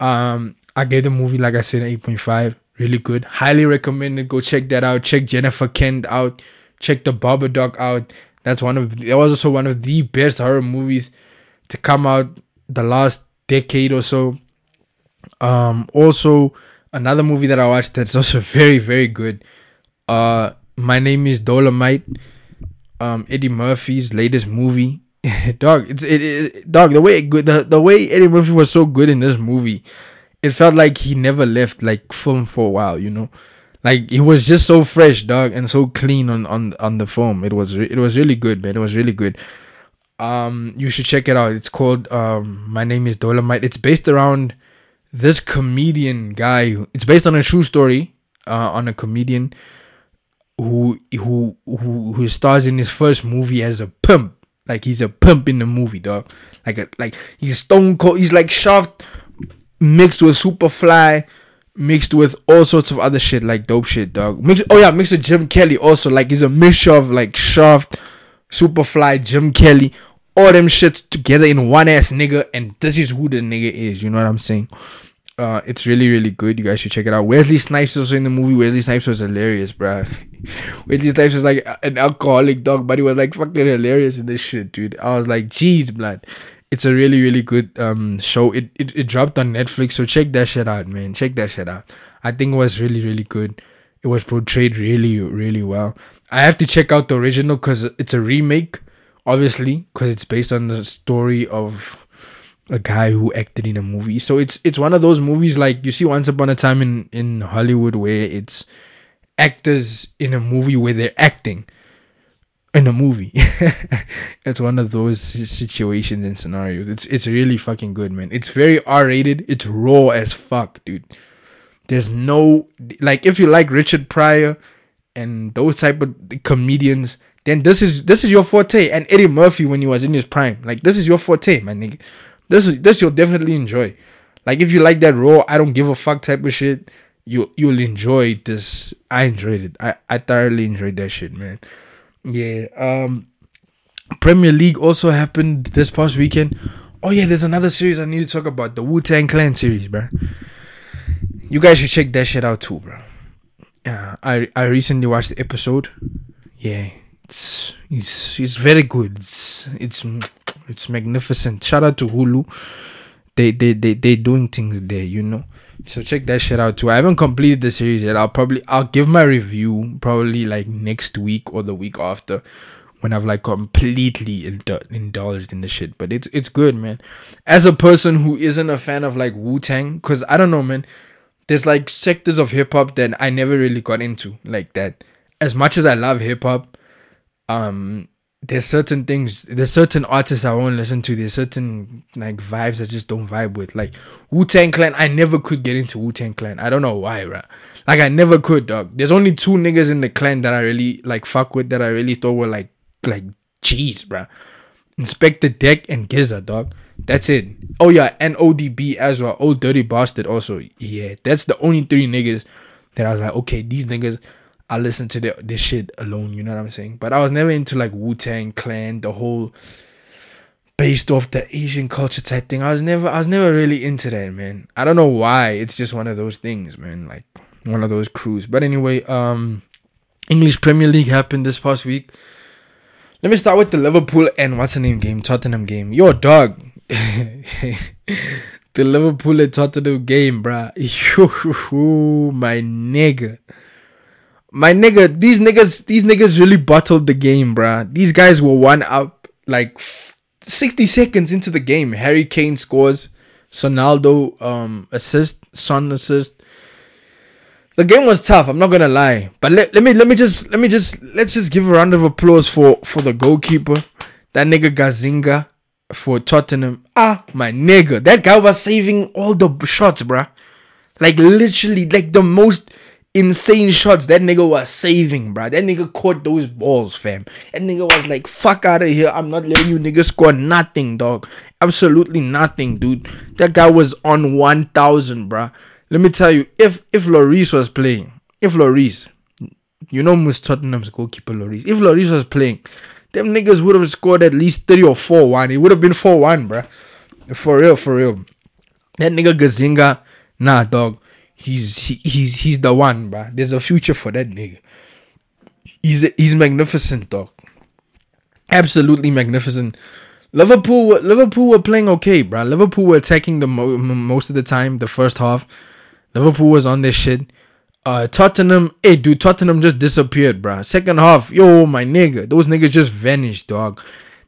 I gave the movie, like I said, an 8.5. Really good. Highly recommended. Go check that out. Check Jennifer Kent out. Check The Babadook out. That was also one of the best horror movies to come out the last decade or so. Also, another movie that I watched that's also very, very good. My Name is Dolomite. Eddie Murphy's latest movie. Dog, dog. The way Eddie Murphy was so good in this movie, it felt like he never left, like, film for a while. You know, like, he was just so fresh, dog, and so clean on the film. It was really good, man. It was really good. You should check it out. It's called My Name is Dolomite. It's based around this comedian guy. It's based on a true story on a comedian who stars in his first movie as a pimp. Like, he's a pimp in the movie, dog. Like he's stone cold. He's like Shaft mixed with Superfly, mixed with all sorts of other shit, like dope shit, dog. Mixed with Jim Kelly also. Like, he's a mixture of like Shaft, Superfly, Jim Kelly, all them shits together in one ass nigga. And this is who the nigga is. You know what I'm saying? It's really, really good. You guys should check it out. Wesley Snipes was in the movie. Wesley Snipes was hilarious, bruh. Wesley Snipes was like an alcoholic dog, but he was like fucking hilarious in this shit, dude. I was like, jeez, blood. It's a really, really good show. It dropped on Netflix, so check that shit out, man. Check that shit out. I think it was really, really good. It was portrayed really, really well. I have to check out the original because it's a remake, obviously, because it's based on the story of a guy who acted in a movie. So it's one of those movies like you see Once Upon a Time in Hollywood, where it's actors in a movie where they're acting in a movie. It's one of those situations and scenarios. It's really fucking good, man. It's very R-rated. It's raw as fuck, dude. There's no... Like, if you like Richard Pryor and those type of comedians, then this is your forte. And Eddie Murphy when he was in his prime. Like, this is your forte, my nigga. This you'll definitely enjoy. Like, if you like that raw, I don't give a fuck type of shit, you'll enjoy this. I enjoyed it. I thoroughly enjoyed that shit, man. Yeah. Premier League also happened this past weekend. Oh yeah, there's another series I need to talk about, the Wu-Tang Clan series, bro. You guys should check that shit out too, bro. I recently watched the episode. Yeah, it's very good. It's magnificent. Shout out to Hulu. They doing things there, you know. So check that shit out too. I haven't completed the series yet. I'll give my review probably like next week or the week after, when I've like completely indulged in the shit. But it's good, man. As a person who isn't a fan of like Wu-Tang, because I don't know, man, there's like sectors of hip hop that I never really got into like that. As much as I love hip hop, there's certain things, there's certain artists I won't listen to, there's certain like vibes I just don't vibe with. Like Wu-Tang Clan, I never could get into Wu-Tang Clan. I don't know why, right? Like, I never could, dog. There's only two niggas in the clan that I really like fuck with, that I really thought were like jeez, bruh. Inspector Deck and Gizza, dog. That's it. Oh yeah, and ODB as well. Old Dirty Bastard also. Yeah, that's the only three niggas that I was like, okay, these niggas, I listen to this shit alone, you know what I'm saying? But I was never into like Wu-Tang Clan, the whole based off the Asian culture type thing. I was never really into that, man. I don't know why. It's just one of those things, man. Like, one of those crews. But anyway, English Premier League happened this past week. Let me start with the Liverpool and what's-her-name game, Tottenham game. Yo, dog. The Liverpool and Tottenham game, bruh. Yo, my nigga. My nigga, these niggas really bottled the game, bruh. These guys were one up like 60 seconds into the game. Harry Kane scores, Sonaldo assist, Son assist. The game was tough, I'm not gonna lie. But let's just give a round of applause for the goalkeeper, that nigga Gazzaniga for Tottenham. Ah, my nigga, that guy was saving all the shots, bruh. Like, literally, like the most insane shots that nigga was saving, bruh. That nigga caught those balls, fam. That nigga was like, fuck out of here, I'm not letting you niggas score nothing, dog. Absolutely nothing, dude. That guy was on 1,000, bruh. Let me tell you, if Lloris was playing, you know, Miss Tottenham's goalkeeper Lloris, if Lloris was playing, them niggas would have scored at least 3 or 4-1. It would have been 4-1, bruh. For real. That nigga Gazzaniga, nah, dog. He's the one, bruh. There's a future for that nigga. He's magnificent, dog. Absolutely magnificent. Liverpool were playing okay, bruh. Liverpool were attacking the most of the time. The first half, Liverpool was on their shit. Tottenham, hey dude, Tottenham just disappeared, bruh. Second half, yo, my nigga, those niggas just vanished, dog.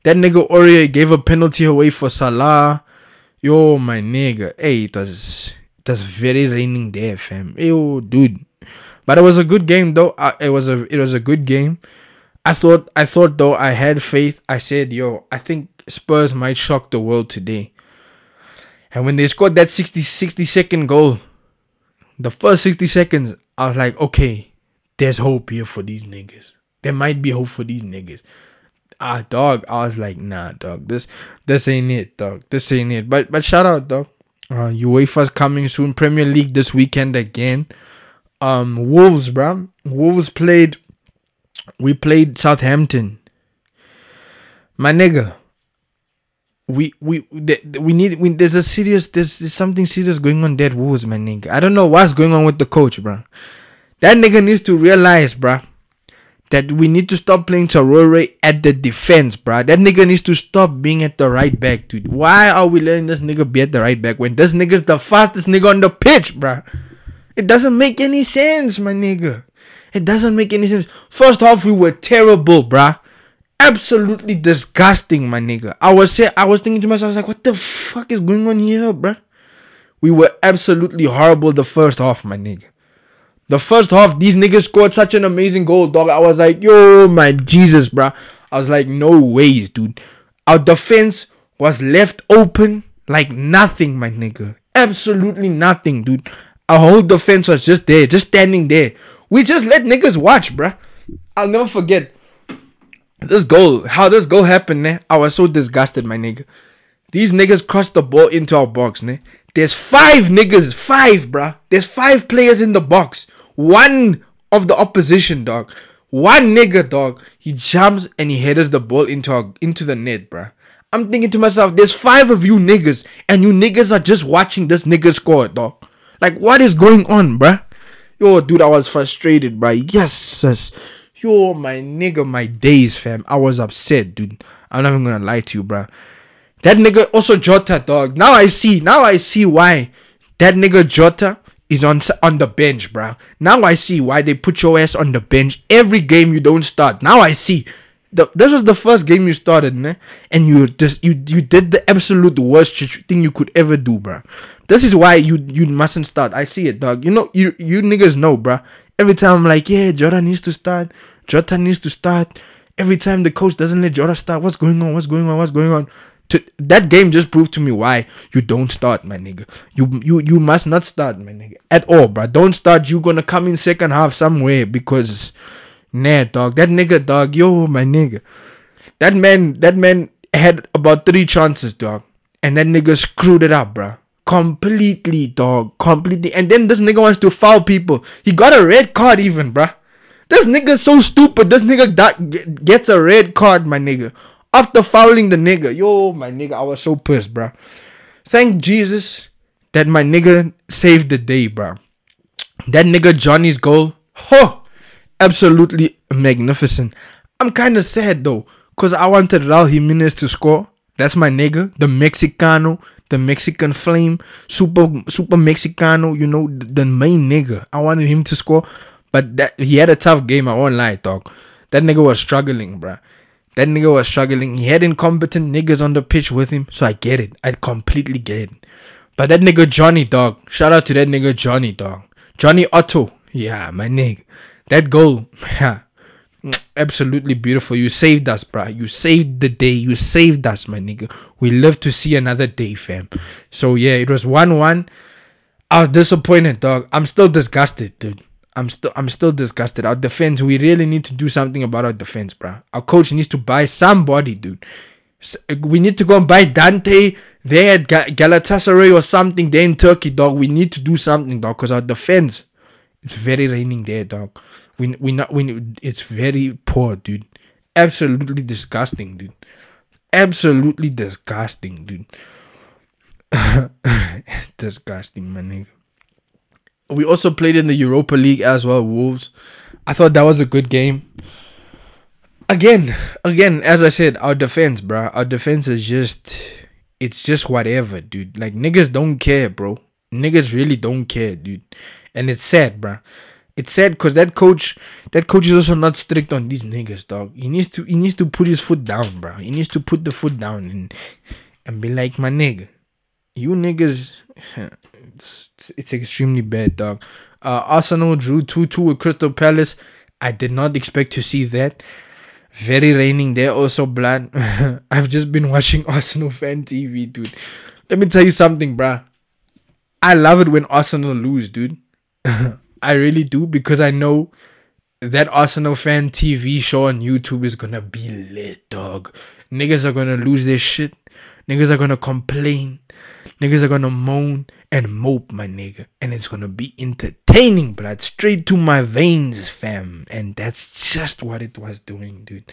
That nigga Aurier gave a penalty away for Salah. Yo, my nigga, hey, it was... That's very raining there, fam. Ew, dude. But it was a good game, though. It was a good game. I thought, though, I had faith. I said, yo, I think Spurs might shock the world today. And when they scored that 60-second goal, the first 60 seconds, I was like, okay, there's hope here for these niggas. There might be hope for these niggas. I was like, nah, dog. This ain't it, dog. This ain't it. But shout out, dog. UEFA's coming soon. Premier League this weekend again. Wolves, bruh. Wolves played. We played Southampton. My nigga. There's something serious going on there at Wolves, my nigga. I don't know what's going on with the coach, bruh. That nigga needs to realize, bruh, that we need to stop playing Torreira at the defense, bruh. That nigga needs to stop being at the right back, dude. Why are we letting this nigga be at the right back when this nigga's the fastest nigga on the pitch, bruh? It doesn't make any sense, my nigga. It doesn't make any sense. First off, we were terrible, bruh. Absolutely disgusting, my nigga. I was thinking to myself, I was like, what the fuck is going on here, bruh? We were absolutely horrible the first half, my nigga. The first half, these niggas scored such an amazing goal, dog. I was like, yo, my Jesus, bruh. I was like, no ways, dude. Our defense was left open like nothing, my nigga. Absolutely nothing, dude. Our whole defense was just there, just standing there. We just let niggas watch, bruh. I'll never forget how this goal happened, né? I was so disgusted, my nigga. These niggas crossed the ball into our box, né? There's five, bruh. There's five players in the box. One of the opposition, dog. One nigga, dog. He jumps and he headers the ball into the net, bruh. I'm thinking to myself, there's five of you niggas, and you niggas are just watching this nigga score, dog. Like, what is going on, bruh? Yo, dude, I was frustrated, bruh. Yes, sis. Yo, my nigga, my days, fam. I was upset, dude. I'm not even gonna lie to you, bruh. That nigga also Jota, dog. Now I see why that nigga Jota is on the bench, bruh. Now I see why they put your ass on the bench every game you don't start. Now I see. This was the first game you started, man. And you did the absolute worst thing you could ever do, bruh. This is why you mustn't start. I see it, dog. You know, you niggas know, bruh. Every time I'm like, yeah, Jota needs to start. Every time the coach doesn't let Jota start, what's going on? That game just proved to me why you don't start, my nigga. You must not start, my nigga. At all, bruh. Don't start. You're gonna come in second half somewhere because, nah, dog. That nigga, dog. Yo, my nigga. That man had about 3 chances, dog. And that nigga screwed it up, bruh. Completely, dog. Completely. And then this nigga wants to foul people. He got a red card even, bruh. This nigga's so stupid. This nigga gets a red card, my nigga. After fouling the nigga. Yo, my nigga. I was so pissed, bruh. Thank Jesus that my nigga saved the day, bruh. That nigga Johnny's goal. Ho! Absolutely magnificent. I'm kind of sad, though. Because I wanted Raul Jimenez to score. That's my nigga. The Mexicano. The Mexican flame, super Mexicano, you know, the main nigga. I wanted him to score, but that he had a tough game, I won't lie, dog. That nigga was struggling, bruh. That nigga was struggling. He had incompetent niggas on the pitch with him, so I get it. I completely get it. But that nigga Johnny, dog. Shout out to that nigga Johnny, dog. Johnny Otto. Yeah, my nigga. That goal, yeah. Absolutely beautiful. You saved us, bruh. You saved the day. You saved us, my nigga. We live to see another day, fam. So, yeah, it was 1-1. I was disappointed, dog. I'm still disgusted, dude. I'm still disgusted. Our defense, we really need to do something about our defense, bruh. Our coach needs to buy somebody, dude. We need to go and buy Dante. They had Galatasaray or something. They're in Turkey, dog. We need to do something, dog, because our defense, it's very raining there, dog. It's very poor, dude. Absolutely disgusting, dude. Disgusting, my nigga. We also played in the Europa League as well, Wolves. I thought that was a good game. Again, as I said, our defense, bro. Our defense is just whatever, dude. Like, niggas don't care, bro. Niggas really don't care, dude. And it's sad, bro. It's sad because that coach is also not strict on these niggas, dog. He needs to put his foot down, bro. He needs to put the foot down and be like, my nigga, you niggas, it's extremely bad, dog. Arsenal drew 2-2 with Crystal Palace. I did not expect to see that. Very raining there also, blood. I've just been watching Arsenal fan TV, dude. Let me tell you something, bruh. I love it when Arsenal lose, dude. I really do, because I know that Arsenal fan TV show on YouTube is gonna be lit, dog. Niggas are gonna lose their shit. Niggas are gonna complain. Niggas are gonna moan and mope, my nigga. And it's gonna be entertaining, blood. Straight to my veins, fam. And that's just what it was doing, dude.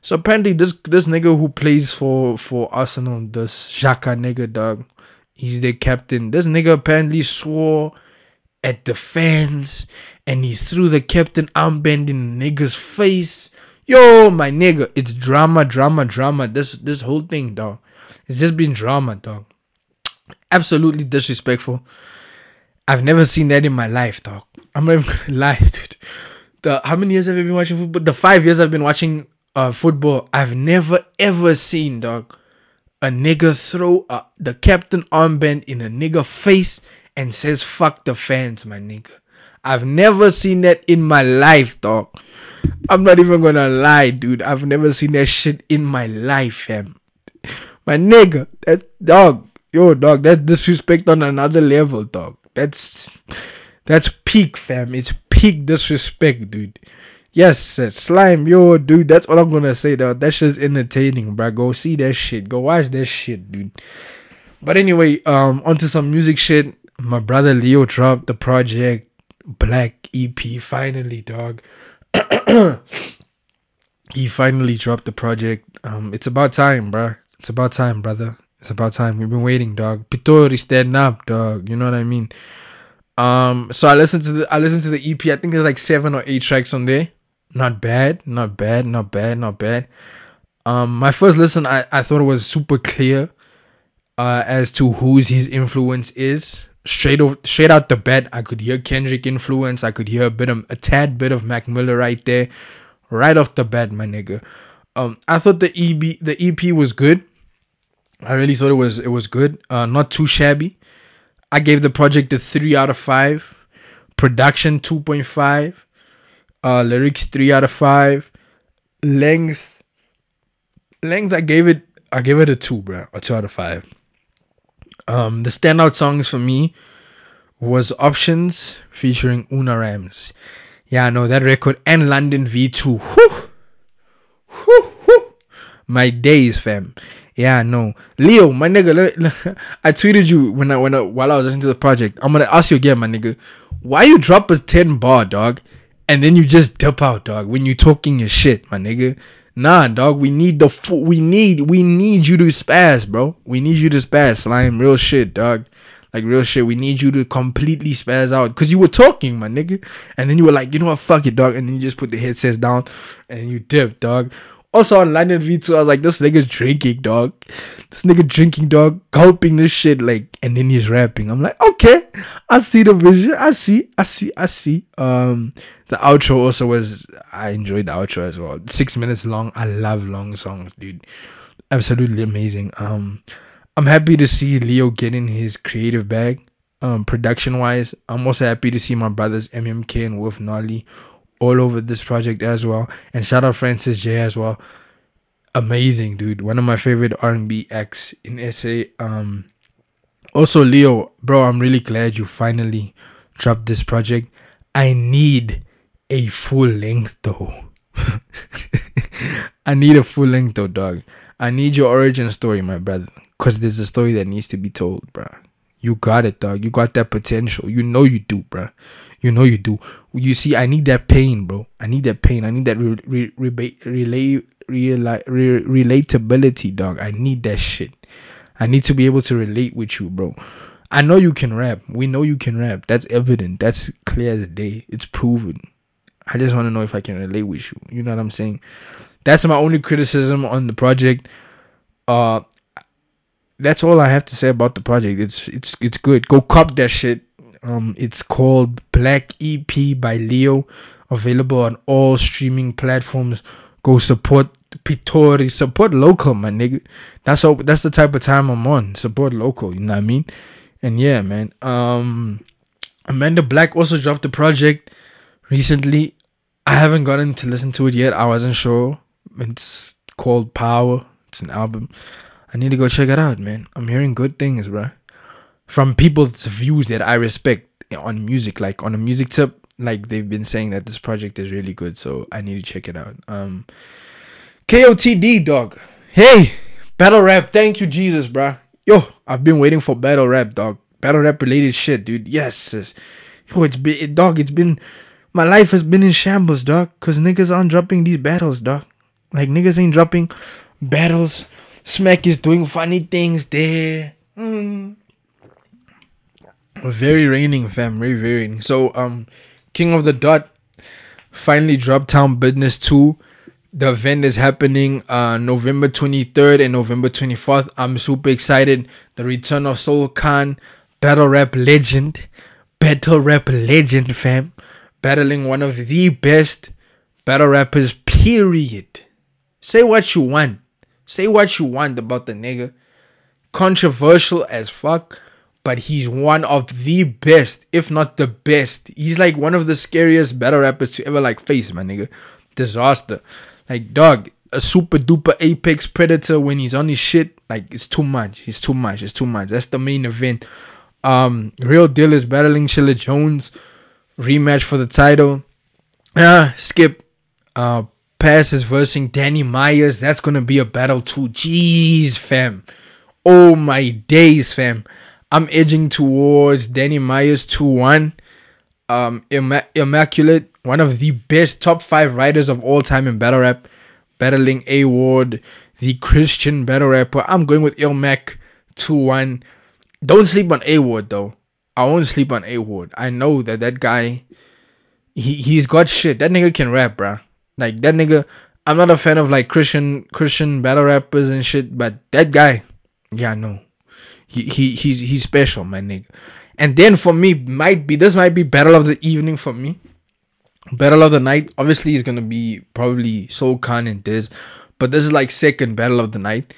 So apparently this nigga who plays for Arsenal, this Xhaka nigga, dog, he's their captain. This nigga apparently swore at the fans and he threw the captain armband in the nigga's face. Yo, my nigga, it's drama. This whole thing, dog. It's just been drama, dog. Absolutely disrespectful. I've never seen that in my life, dog. I'm not even gonna lie, dude. How many years have I been watching football? The 5 years I've been watching football, I've never ever seen, dog, a nigga throw the captain armband in a nigga face and says fuck the fans, my nigga. I've never seen that in my life, dog. I'm not even gonna lie, dude. I've never seen that shit in my life, fam. My nigga, that's, dog. Yo, dog, that's disrespect on another level, dog. That's peak, fam. It's peak disrespect, dude. Yes, slime, yo, dude. That's all I'm gonna say, dog. That shit's entertaining, bro. Go see that shit. Go watch that shit, dude. But anyway, onto some music shit. My brother Leo dropped the Project Black EP finally, dog. He finally dropped the project. It's about time, bruh. It's about time, brother. It's about time. We've been waiting, dog. Pittori, stand up, dog. You know what I mean? So I listened to the EP. I think there's like 7 or 8 tracks on there. Not bad. My first listen, I thought it was super clear as to whose his influence is. Straight out the bat, I could hear Kendrick influence. I could hear a tad bit of Mac Miller right there, right off the bat, my nigga. I thought the EP was good. I really thought it was good. Not too shabby. I gave the project a 3 out of 5. Production 2.5. Lyrics 3 out of 5. Length I gave it a 2, bro. A 2 out of 5. The standout songs for me was Options featuring Una Rams. Yeah, I know that record, and London V2. Whew. My days, fam. Yeah, I know. Leo, my nigga, I tweeted you while I was listening to the project. I'm gonna ask you again, my nigga. Why you drop a 10 bar, dog, and then you just dip out, dog, when you talking your shit, my nigga? Nah, dog, we need the we need you to spaz, bro. We need you to spaz, slime. Real shit, dog. Like, real shit. We need you to completely spaz out. Because you were talking, my nigga. And then you were like, you know what, fuck it, dog. And then you just put the headsets down and you dip, dog. Also on London V2, I was like, this nigga's drinking, dog. Gulping this shit, like, and then he's rapping. I'm like, okay, I see the vision. I see. The outro also was, I enjoyed the outro as well. 6 minutes long. I love long songs, dude. Absolutely amazing. I'm happy to see Leo getting his creative bag, production-wise. I'm also happy to see my brothers MMK and Wolf Nolly all over this project as well. And shout out Francis J as well. Amazing, dude. One of my favorite R&B acts in SA. Also, Leo, bro, I'm really glad you finally dropped this project. I need a full length, though. dog. I need your origin story, my brother. Because there's a story that needs to be told, bro. You got it, dog. You got that potential. You know you do, bro. You see, I need that pain, bro. I need that relatability, dog. I need that shit. I need to be able to relate with you, bro. I know you can rap. We know you can rap. That's evident. That's clear as day. It's proven. I just want to know if I can relate with you. You know what I'm saying? That's my only criticism on the project. That's all I have to say about the project. It's good. Go cop that shit. It's called Black EP by Leo. Available on all streaming platforms. Go support Pittori. Support local, my nigga. That's the type of time I'm on. Support local. You know what I mean? And yeah, man. Amanda Black also dropped the project recently. I haven't gotten to listen to it yet. I wasn't sure. It's called Power. It's an album. I need to go check it out, man. I'm hearing good things, bro. From people's views that I respect on music. Like, on a music tip, like, they've been saying that this project is really good. So, I need to check it out. KOTD, dog. Hey, battle rap. Thank you, Jesus, bro. Yo, I've been waiting for battle rap, dog. Battle rap related shit, dude. Yes, sis. Yo, it's been, dog, it's been... My life has been in shambles, dog. Because niggas aren't dropping these battles, dog. Like, niggas ain't dropping battles. Smack is doing funny things there. Very raining, fam. Very, very raining. So, King of the Dot finally dropped Town Business 2. The event is happening November 23rd and November 24th. I'm super excited. The return of Soul Khan, battle rap legend. Battle rap legend, fam. Battling one of the best battle rappers, period. Say what you want. Say what you want about the nigga. Controversial as fuck, but he's one of the best, if not the best. He's like one of the scariest battle rappers to ever like face, my nigga. Disaster. Like, dog, a super duper apex predator when he's on his shit. Like, it's too much. It's too much. It's too much. That's the main event. Real Deal is battling Chilla Jones. Rematch for the title. Skip Pass is versing Danny Myers. That's gonna be a battle too. Jeez, fam. Oh my days, fam. I'm edging towards Danny Myers 2-1. Immaculate, one of the best top 5 writers of all time in battle rap, battling A-Ward, the Christian battle rapper. I'm going with Ilmac 2-1. Don't sleep on A-Ward though. I won't sleep on A-Ward. I know that that guy, he's got shit. That nigga can rap, bruh. Like, that nigga, I'm not a fan of, like, Christian battle rappers and shit, but that guy, yeah, I know. He's special, my nigga. And then for me, this might be battle of the evening for me. Battle of the night, obviously, is going to be probably Soul Khan and Diz, but this is, like, second battle of the night.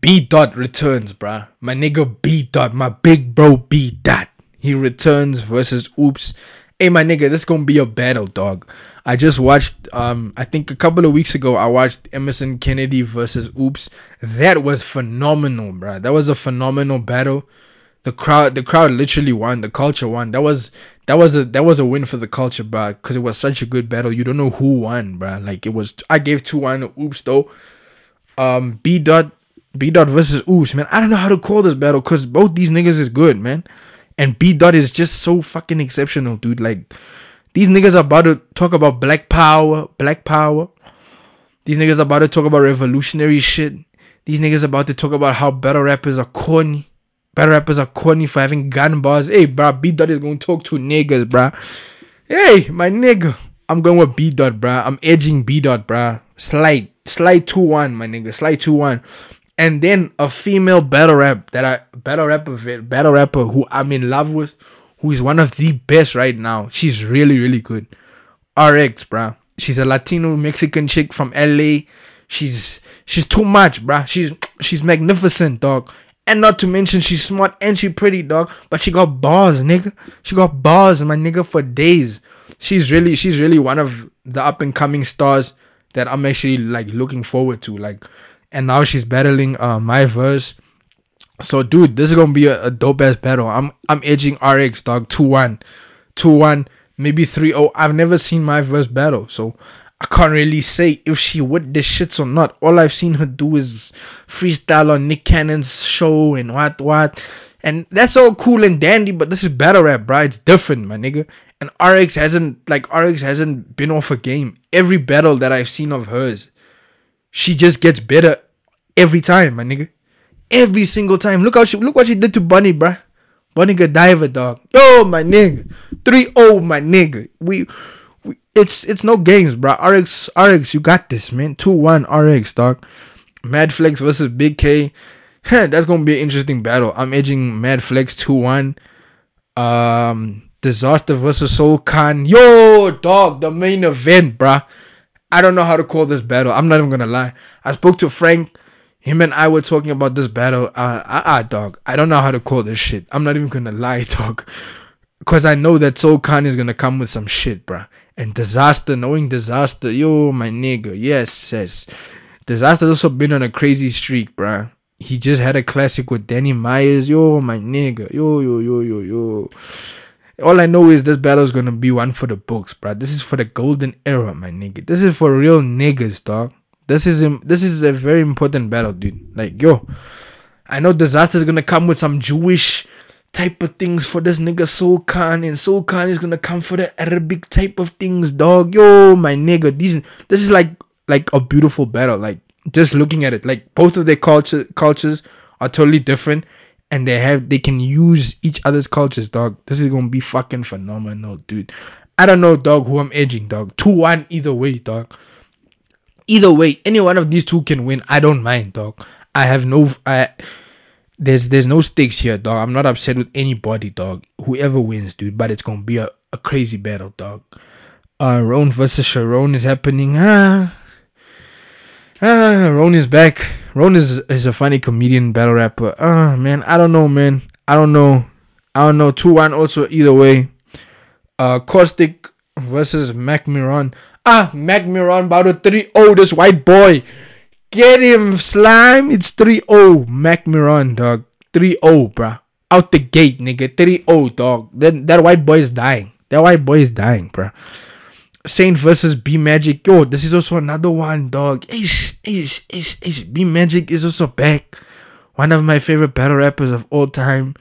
B.Dot returns, bruh. My nigga B.Dot. My big bro B.Dot. He returns versus Oops. Hey, my nigga, this gonna be a battle, dog. I just watched, I think a couple of weeks ago, I watched Emerson Kennedy versus Oops. That was phenomenal, bruh. That was a phenomenal battle. The crowd literally won. The culture won. That was a win for the culture, bruh. Because it was such a good battle. You don't know who won, bruh. Like, it was... I gave 2-1 to Oops, though. B.Dot versus Oops, man. I don't know how to call this battle because both these niggas is good, man. And B.Dot is just so fucking exceptional, dude. Like, these niggas are about to talk about black power. Black power. These niggas are about to talk about revolutionary shit. These niggas are about to talk about how battle rappers are corny. Battle rappers are corny for having gun bars. Hey, bruh, B.Dot is going to talk to niggas, bruh. Hey, my nigga. I'm going with B.Dot, bruh. I'm edging B.Dot, bruh. Slight 2-1, my nigga. Slight 2-1. And then a female battle rapper who I'm in love with, who is one of the best right now. She's really, really good. RX, bruh. She's a Latino Mexican chick from LA. She's too much, bruh. She's magnificent, dog. And not to mention she's smart and she's pretty, dog. But she got bars, nigga. She got bars, my nigga, for days. She's really one of the up and coming stars that I'm actually like looking forward to. Like, and now she's battling My Verse. So, dude, this is going to be a dope-ass battle. I'm edging RX, dog. 2-1. 2-1. Maybe 3-0. I've never seen My Verse battle. So, I can't really say if she with the shits or not. All I've seen her do is freestyle on Nick Cannon's show and what. And that's all cool and dandy, but this is battle rap, bruh. It's different, my nigga. And RX hasn't been off her game. Every battle that I've seen of hers, she just gets better every time, my nigga. Every single time. Look what she did to Bunny, bruh. Bunny Godiver, dog. Yo, my nigga. 3-0, my nigga. We it's no games, bruh. RX, you got this, man. 2-1 RX, dog. Mad Flex versus Big K. That's gonna be an interesting battle. I'm edging Mad Flex 2-1. Disaster versus Soul Khan. Yo, dog, the main event, bruh. I don't know how to call this battle. I'm not even going to lie. I spoke to Frank. Him and I were talking about this battle. Dog. I don't know how to call this shit. I'm not even going to lie, dog. Because I know that Soul Khan is going to come with some shit, bruh. And Disaster, knowing Disaster, yo, my nigga, yes. Disaster's also been on a crazy streak, bruh. He just had a classic with Danny Myers, yo, my nigga, yo. All I know is this battle's going to be one for the books, bruh. This is for the golden era, my nigga. This is for real niggas, dog. This is a very important battle, dude. Like, yo, I know Disaster's going to come with some Jewish type of things for this nigga Soul Khan, and Soul Khan is gonna come for the Arabic type of things, dog. Yo, my nigga, this is like a beautiful battle. Like, just looking at it, like, both of their cultures are totally different, and they can use each other's cultures, dog. This is gonna be fucking phenomenal, dude. I don't know, dog, who I'm edging, dog. 2-1 either way, dog. Either way, any one of these two can win. I don't mind, dog. There's no stakes here, dog. I'm not upset with anybody, dog. Whoever wins, dude. But it's going to be a crazy battle, dog. Ron versus Sharon is happening. Ron is back. Ron is a funny comedian, battle rapper. Man. I don't know. 2-1 also either way. Caustic versus Mac Mirón. Mac Mirón battle 3-0. This white boy. Get him, slime. It's 3-0 Mac Mirón, dog. 3-0, bruh. Out the gate, nigga. 3-0, dog. That white boy is dying. Bruh. Saint versus B-Magic. Yo, this is also another one, dog. B-Magic is also back. One of my favorite battle rappers of all time.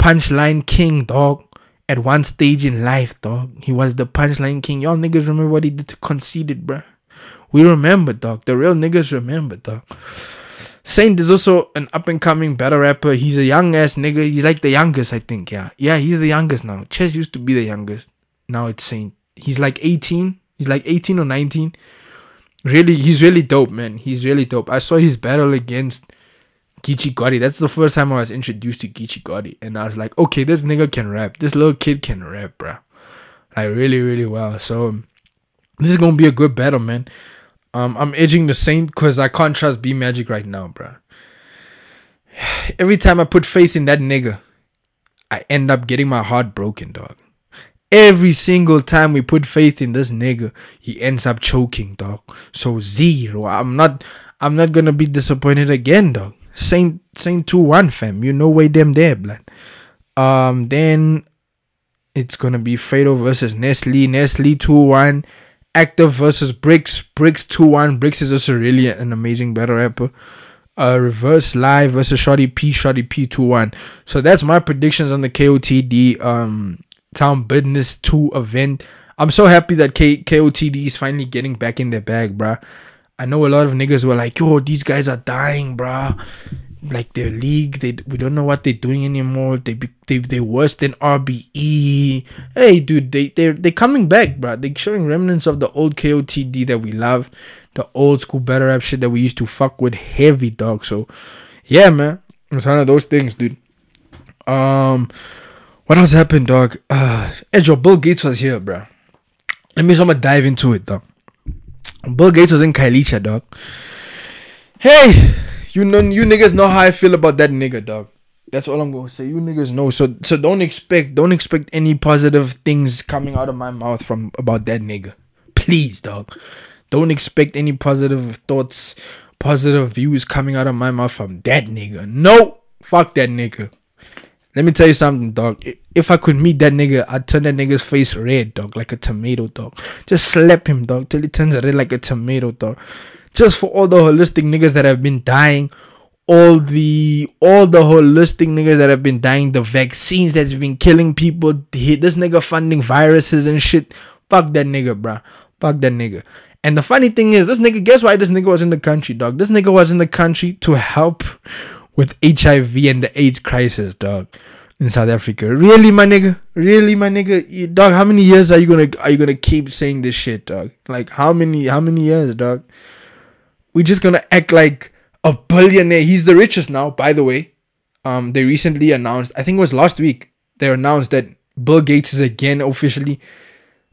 Punchline king, dog. At one stage in life, dog. He was the punchline king. Y'all niggas remember what he did to Conceited, bruh. We remember, dog. The real niggas remember, dog. Saint is also an up-and-coming battle rapper. He's a young-ass nigga. He's like the youngest, I think, yeah. Yeah, he's the youngest now. Chess used to be the youngest. Now it's Saint. He's like 18. He's like 18 or 19. Really, he's really dope, man. He's really dope. I saw his battle against Geechi Gotti. That's the first time I was introduced to Geechi Gotti. And I was like, okay, this nigga can rap. This little kid can rap, bro. Like, really, really well. So, this is going to be a good battle, man. I'm edging the Saint because I can't trust B-Magic right now, bro. Every time I put faith in that nigga, I end up getting my heart broken, dog. Every single time we put faith in this nigga, he ends up choking, dog. So 0. I'm not gonna be disappointed again, dog. Saint 2-1, fam. You know way them there, blood. Then it's gonna be Fredo versus Nestle. Nestle 2-1. Active versus Bricks. Bricks 2-1. Bricks is also really an amazing battle rapper. Reverse Live versus Shotty P. Shotty P 2-1. So that's my predictions on the KOTD Town Business 2 event. I'm so happy that KOTD is finally getting back in their bag, bruh. I know a lot of niggas were like, yo, these guys are dying, bruh. Like, their league, we don't know what they're doing anymore. They're worse than RBE. Hey, dude, they're coming back, bro. They're showing remnants of the old KOTD that we love, the old school battle rap shit that we used to fuck with heavy, dog. So, yeah, man, it's one of those things, dude. What else happened, dog? Edge of Bill Gates was here, bro. Let me dive into it, dog. Bill Gates was in Kailicha, dog. Hey. You niggas know how I feel about that nigga, dog. That's all I'm gonna say. You niggas know. So don't expect any positive things coming out of my mouth from about that nigga. Please, dog. Don't expect any positive thoughts, positive views coming out of my mouth from that nigga. No, fuck that nigga. Let me tell you something, dog. If I could meet that nigga, I'd turn that nigga's face red, dog, like a tomato, dog. Just slap him, dog, till he turns red like a tomato, dog. Just for all the holistic niggas that have been dying, all the holistic niggas that have been dying, the vaccines that's been killing people, this nigga funding viruses and shit. Fuck that nigga, bruh. Fuck that nigga. And the funny thing is, this nigga, guess why this nigga was in the country, dog? This nigga was in the country to help with HIV and the AIDS crisis, dog, in South Africa. Really, my nigga? Dog, how many years are you gonna keep saying this shit, dog? Like, how many years, dog? We're just gonna act like a billionaire. He's the richest now, by the way. They recently announced, I think it was last week, they announced that Bill Gates is again officially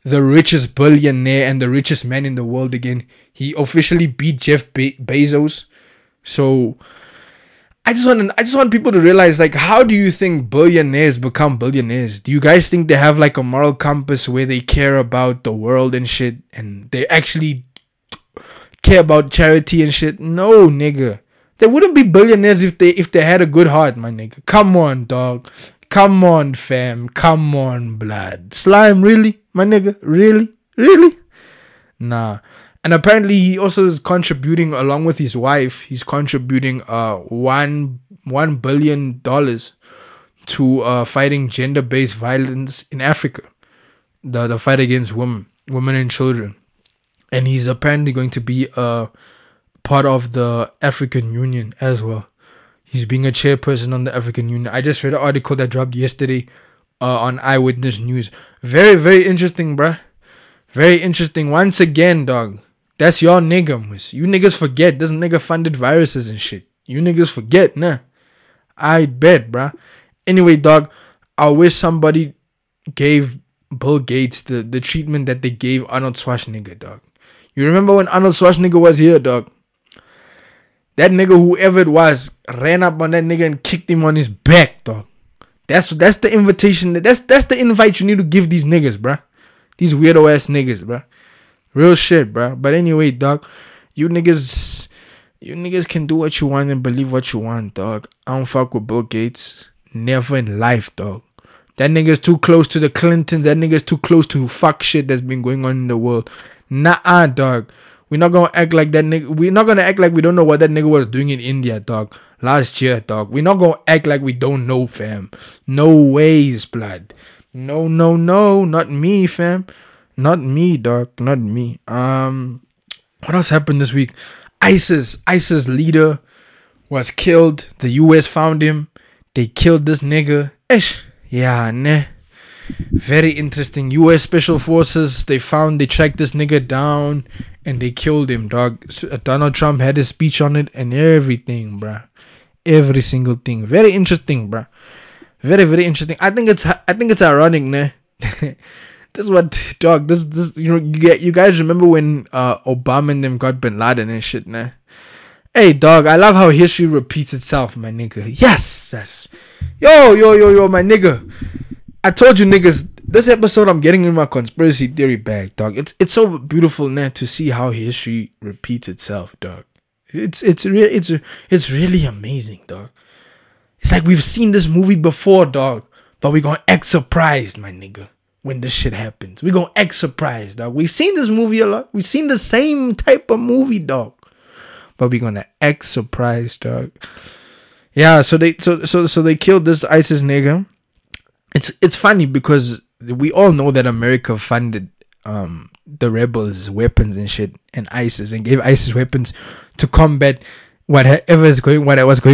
the richest billionaire and the richest man in the world again. He officially beat Jeff Bezos. So I just want people to realize, like, how do you think billionaires become billionaires? Do you guys think they have like a moral compass where they care about the world and shit, and they actually care about charity and shit? No, nigga. They wouldn't be billionaires if they had a good heart, my nigga. Come on, dog. Come on, fam. Come on, blood. Slime, really? My nigga? Really? Really? Nah. And apparently he also is contributing, along with his wife, he's contributing $1 billion to fighting gender-based violence in Africa. The fight against women and children. And he's apparently going to be part of the African Union as well. He's being a chairperson on the African Union. I just read an article that dropped yesterday on Eyewitness News. Very, very interesting, bruh. Very interesting. Once again, dog. That's your nigga, miss. You niggas forget. This nigga funded viruses and shit. You niggas forget, nah. I bet, bruh. Anyway, dog. I wish somebody gave Bill Gates the treatment that they gave Arnold Schwarzenegger, dog. You remember when Arnold Schwarzenegger was here, dog? That nigga, whoever it was, ran up on that nigga and kicked him on his back, dog. That's the invitation. That's the invite you need to give these niggas, bruh. These weirdo ass niggas, bruh. Real shit, bruh. But anyway, dog, you niggas can do what you want and believe what you want, dog. I don't fuck with Bill Gates. Never in life, dog. That nigga's too close to the Clintons. That nigga's too close to fuck shit that's been going on in the world. Nah, dog. We're not gonna act like that nigga. We're not gonna act like we don't know what that nigga was doing in India, dog. Last year, dog. We're not gonna act like we don't know, fam. No ways, blood. No. Not me, fam. Not me, dog. Not me. What else happened this week? ISIS leader was killed. The US found him. They killed this nigga. Ish. Yeah, nah. Very interesting. US Special Forces, they tracked this nigga down and they killed him, dog. Donald Trump had his speech on it and everything, bruh. Every single thing. Very interesting, bruh. Very, very interesting. I think it's ironic, nah. This is what, dog, this you know, you guys remember when Obama and them got Bin Laden and shit, nah. Hey, dog, I love how history repeats itself, my nigga. Yes. Yo, my nigga. I told you niggas, this episode I'm getting in my conspiracy theory bag, dog. It's so beautiful, man, to see how history repeats itself, dog. It's really amazing, dog. It's like we've seen this movie before, dog, but we're gonna act surprised, my nigga, when this shit happens. We're gonna act surprised, dog. We've seen this movie a lot. We've seen the same type of movie, dog. But we're gonna act surprised, dog. Yeah, so they killed this ISIS nigga. It's funny because we all know that America funded the rebels' weapons and shit, and ISIS, and gave ISIS weapons to combat whatever was going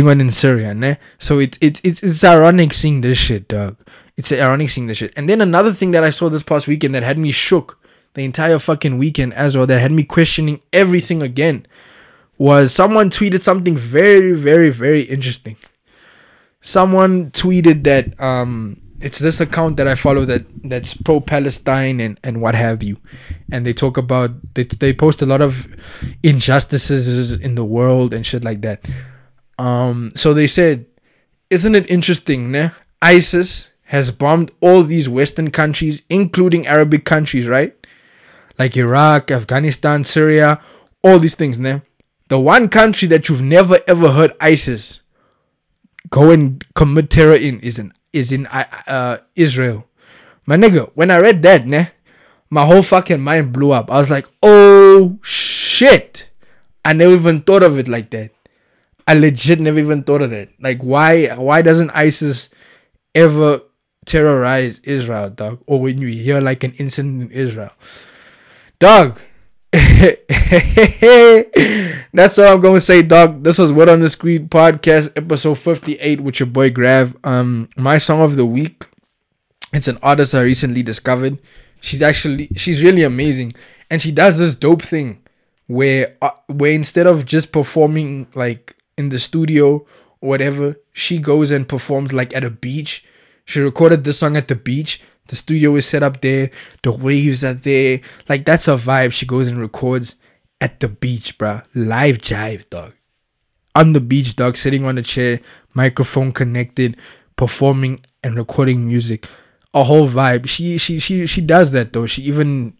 on in Syria, né? So it's ironic seeing this shit, dog. It's ironic seeing this shit. And then another thing that I saw this past weekend that had me shook the entire fucking weekend as well, that had me questioning everything again, was someone tweeted something very, very, very interesting. Someone tweeted that it's this account that I follow that's pro-Palestine and what have you, and they talk about they post a lot of injustices in the world and shit like that. So they said, isn't it interesting, né? ISIS has bombed all these Western countries, including Arabic countries, right? Like Iraq, Afghanistan, Syria, all these things, né? The one country that you've never ever heard ISIS go and commit terror in is in Israel. My nigga, when I read that, my whole fucking mind blew up. I was like, oh shit. I never even thought of it like that. I legit never even thought of that. Like, why doesn't ISIS ever terrorize Israel, dog? Or when you hear like an incident in Israel, dog. That's all I'm gonna say, dog. This was Word on the Screen podcast, episode 58, with your boy Grav. My song of the week, it's an artist I recently discovered. She's really amazing, and she does this dope thing where instead of just performing like in the studio or whatever, she goes and performs like at a beach. She recorded this song at the beach. The studio is set up there. The waves are there. Like, that's her vibe. She goes and records at the beach, bruh. Live jive, dog. on the beach, dog, sitting on a chair, microphone connected, performing and recording music. A whole vibe. She does that though. She even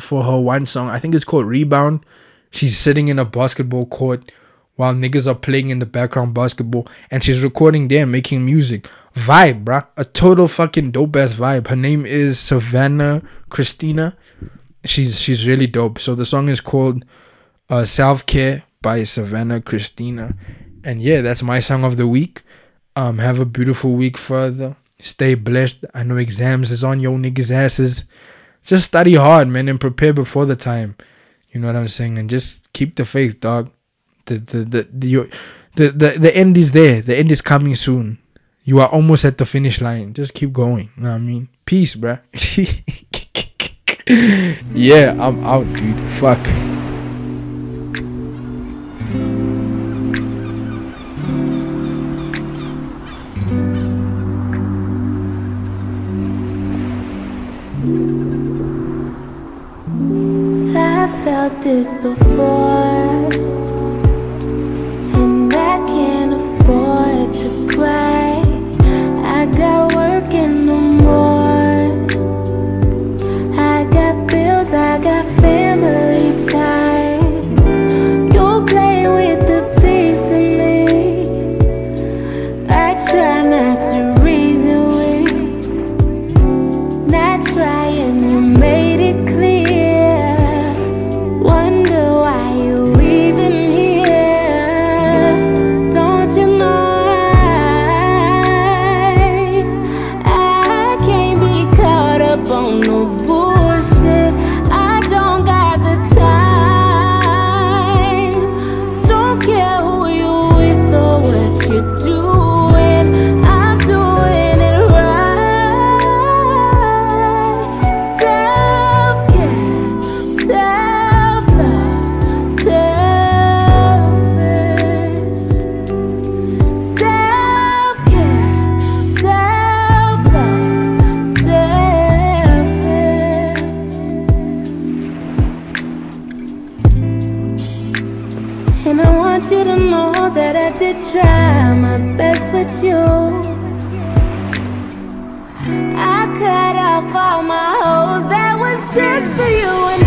for her one song, I think it's called Rebound, she's sitting in a basketball court while niggas are playing in the background basketball, and she's recording there, making music. Vibe, bruh. A total fucking dope ass vibe. Her name is Savannah Christina. She's really dope. So the song is called Self Care by Savannah Christina. And yeah, that's my song of the week. Have a beautiful week further. Stay blessed. I know exams is on your niggas' asses. Just study hard, man, and prepare before the time. You know what I'm saying? And just keep the faith, dog. The end is there. The end is coming soon. You are almost at the finish line. Just keep going. You know what I mean? Peace, bruh. Yeah, I'm out, dude. Fuck. This before, and I can't afford to cry. I got work in the morning, I got bills, I got family ties. You play with the piece of me, I try not to reason with, not trying, you made it clear. Try my best with you. I cut off all my holes, that was just for you. And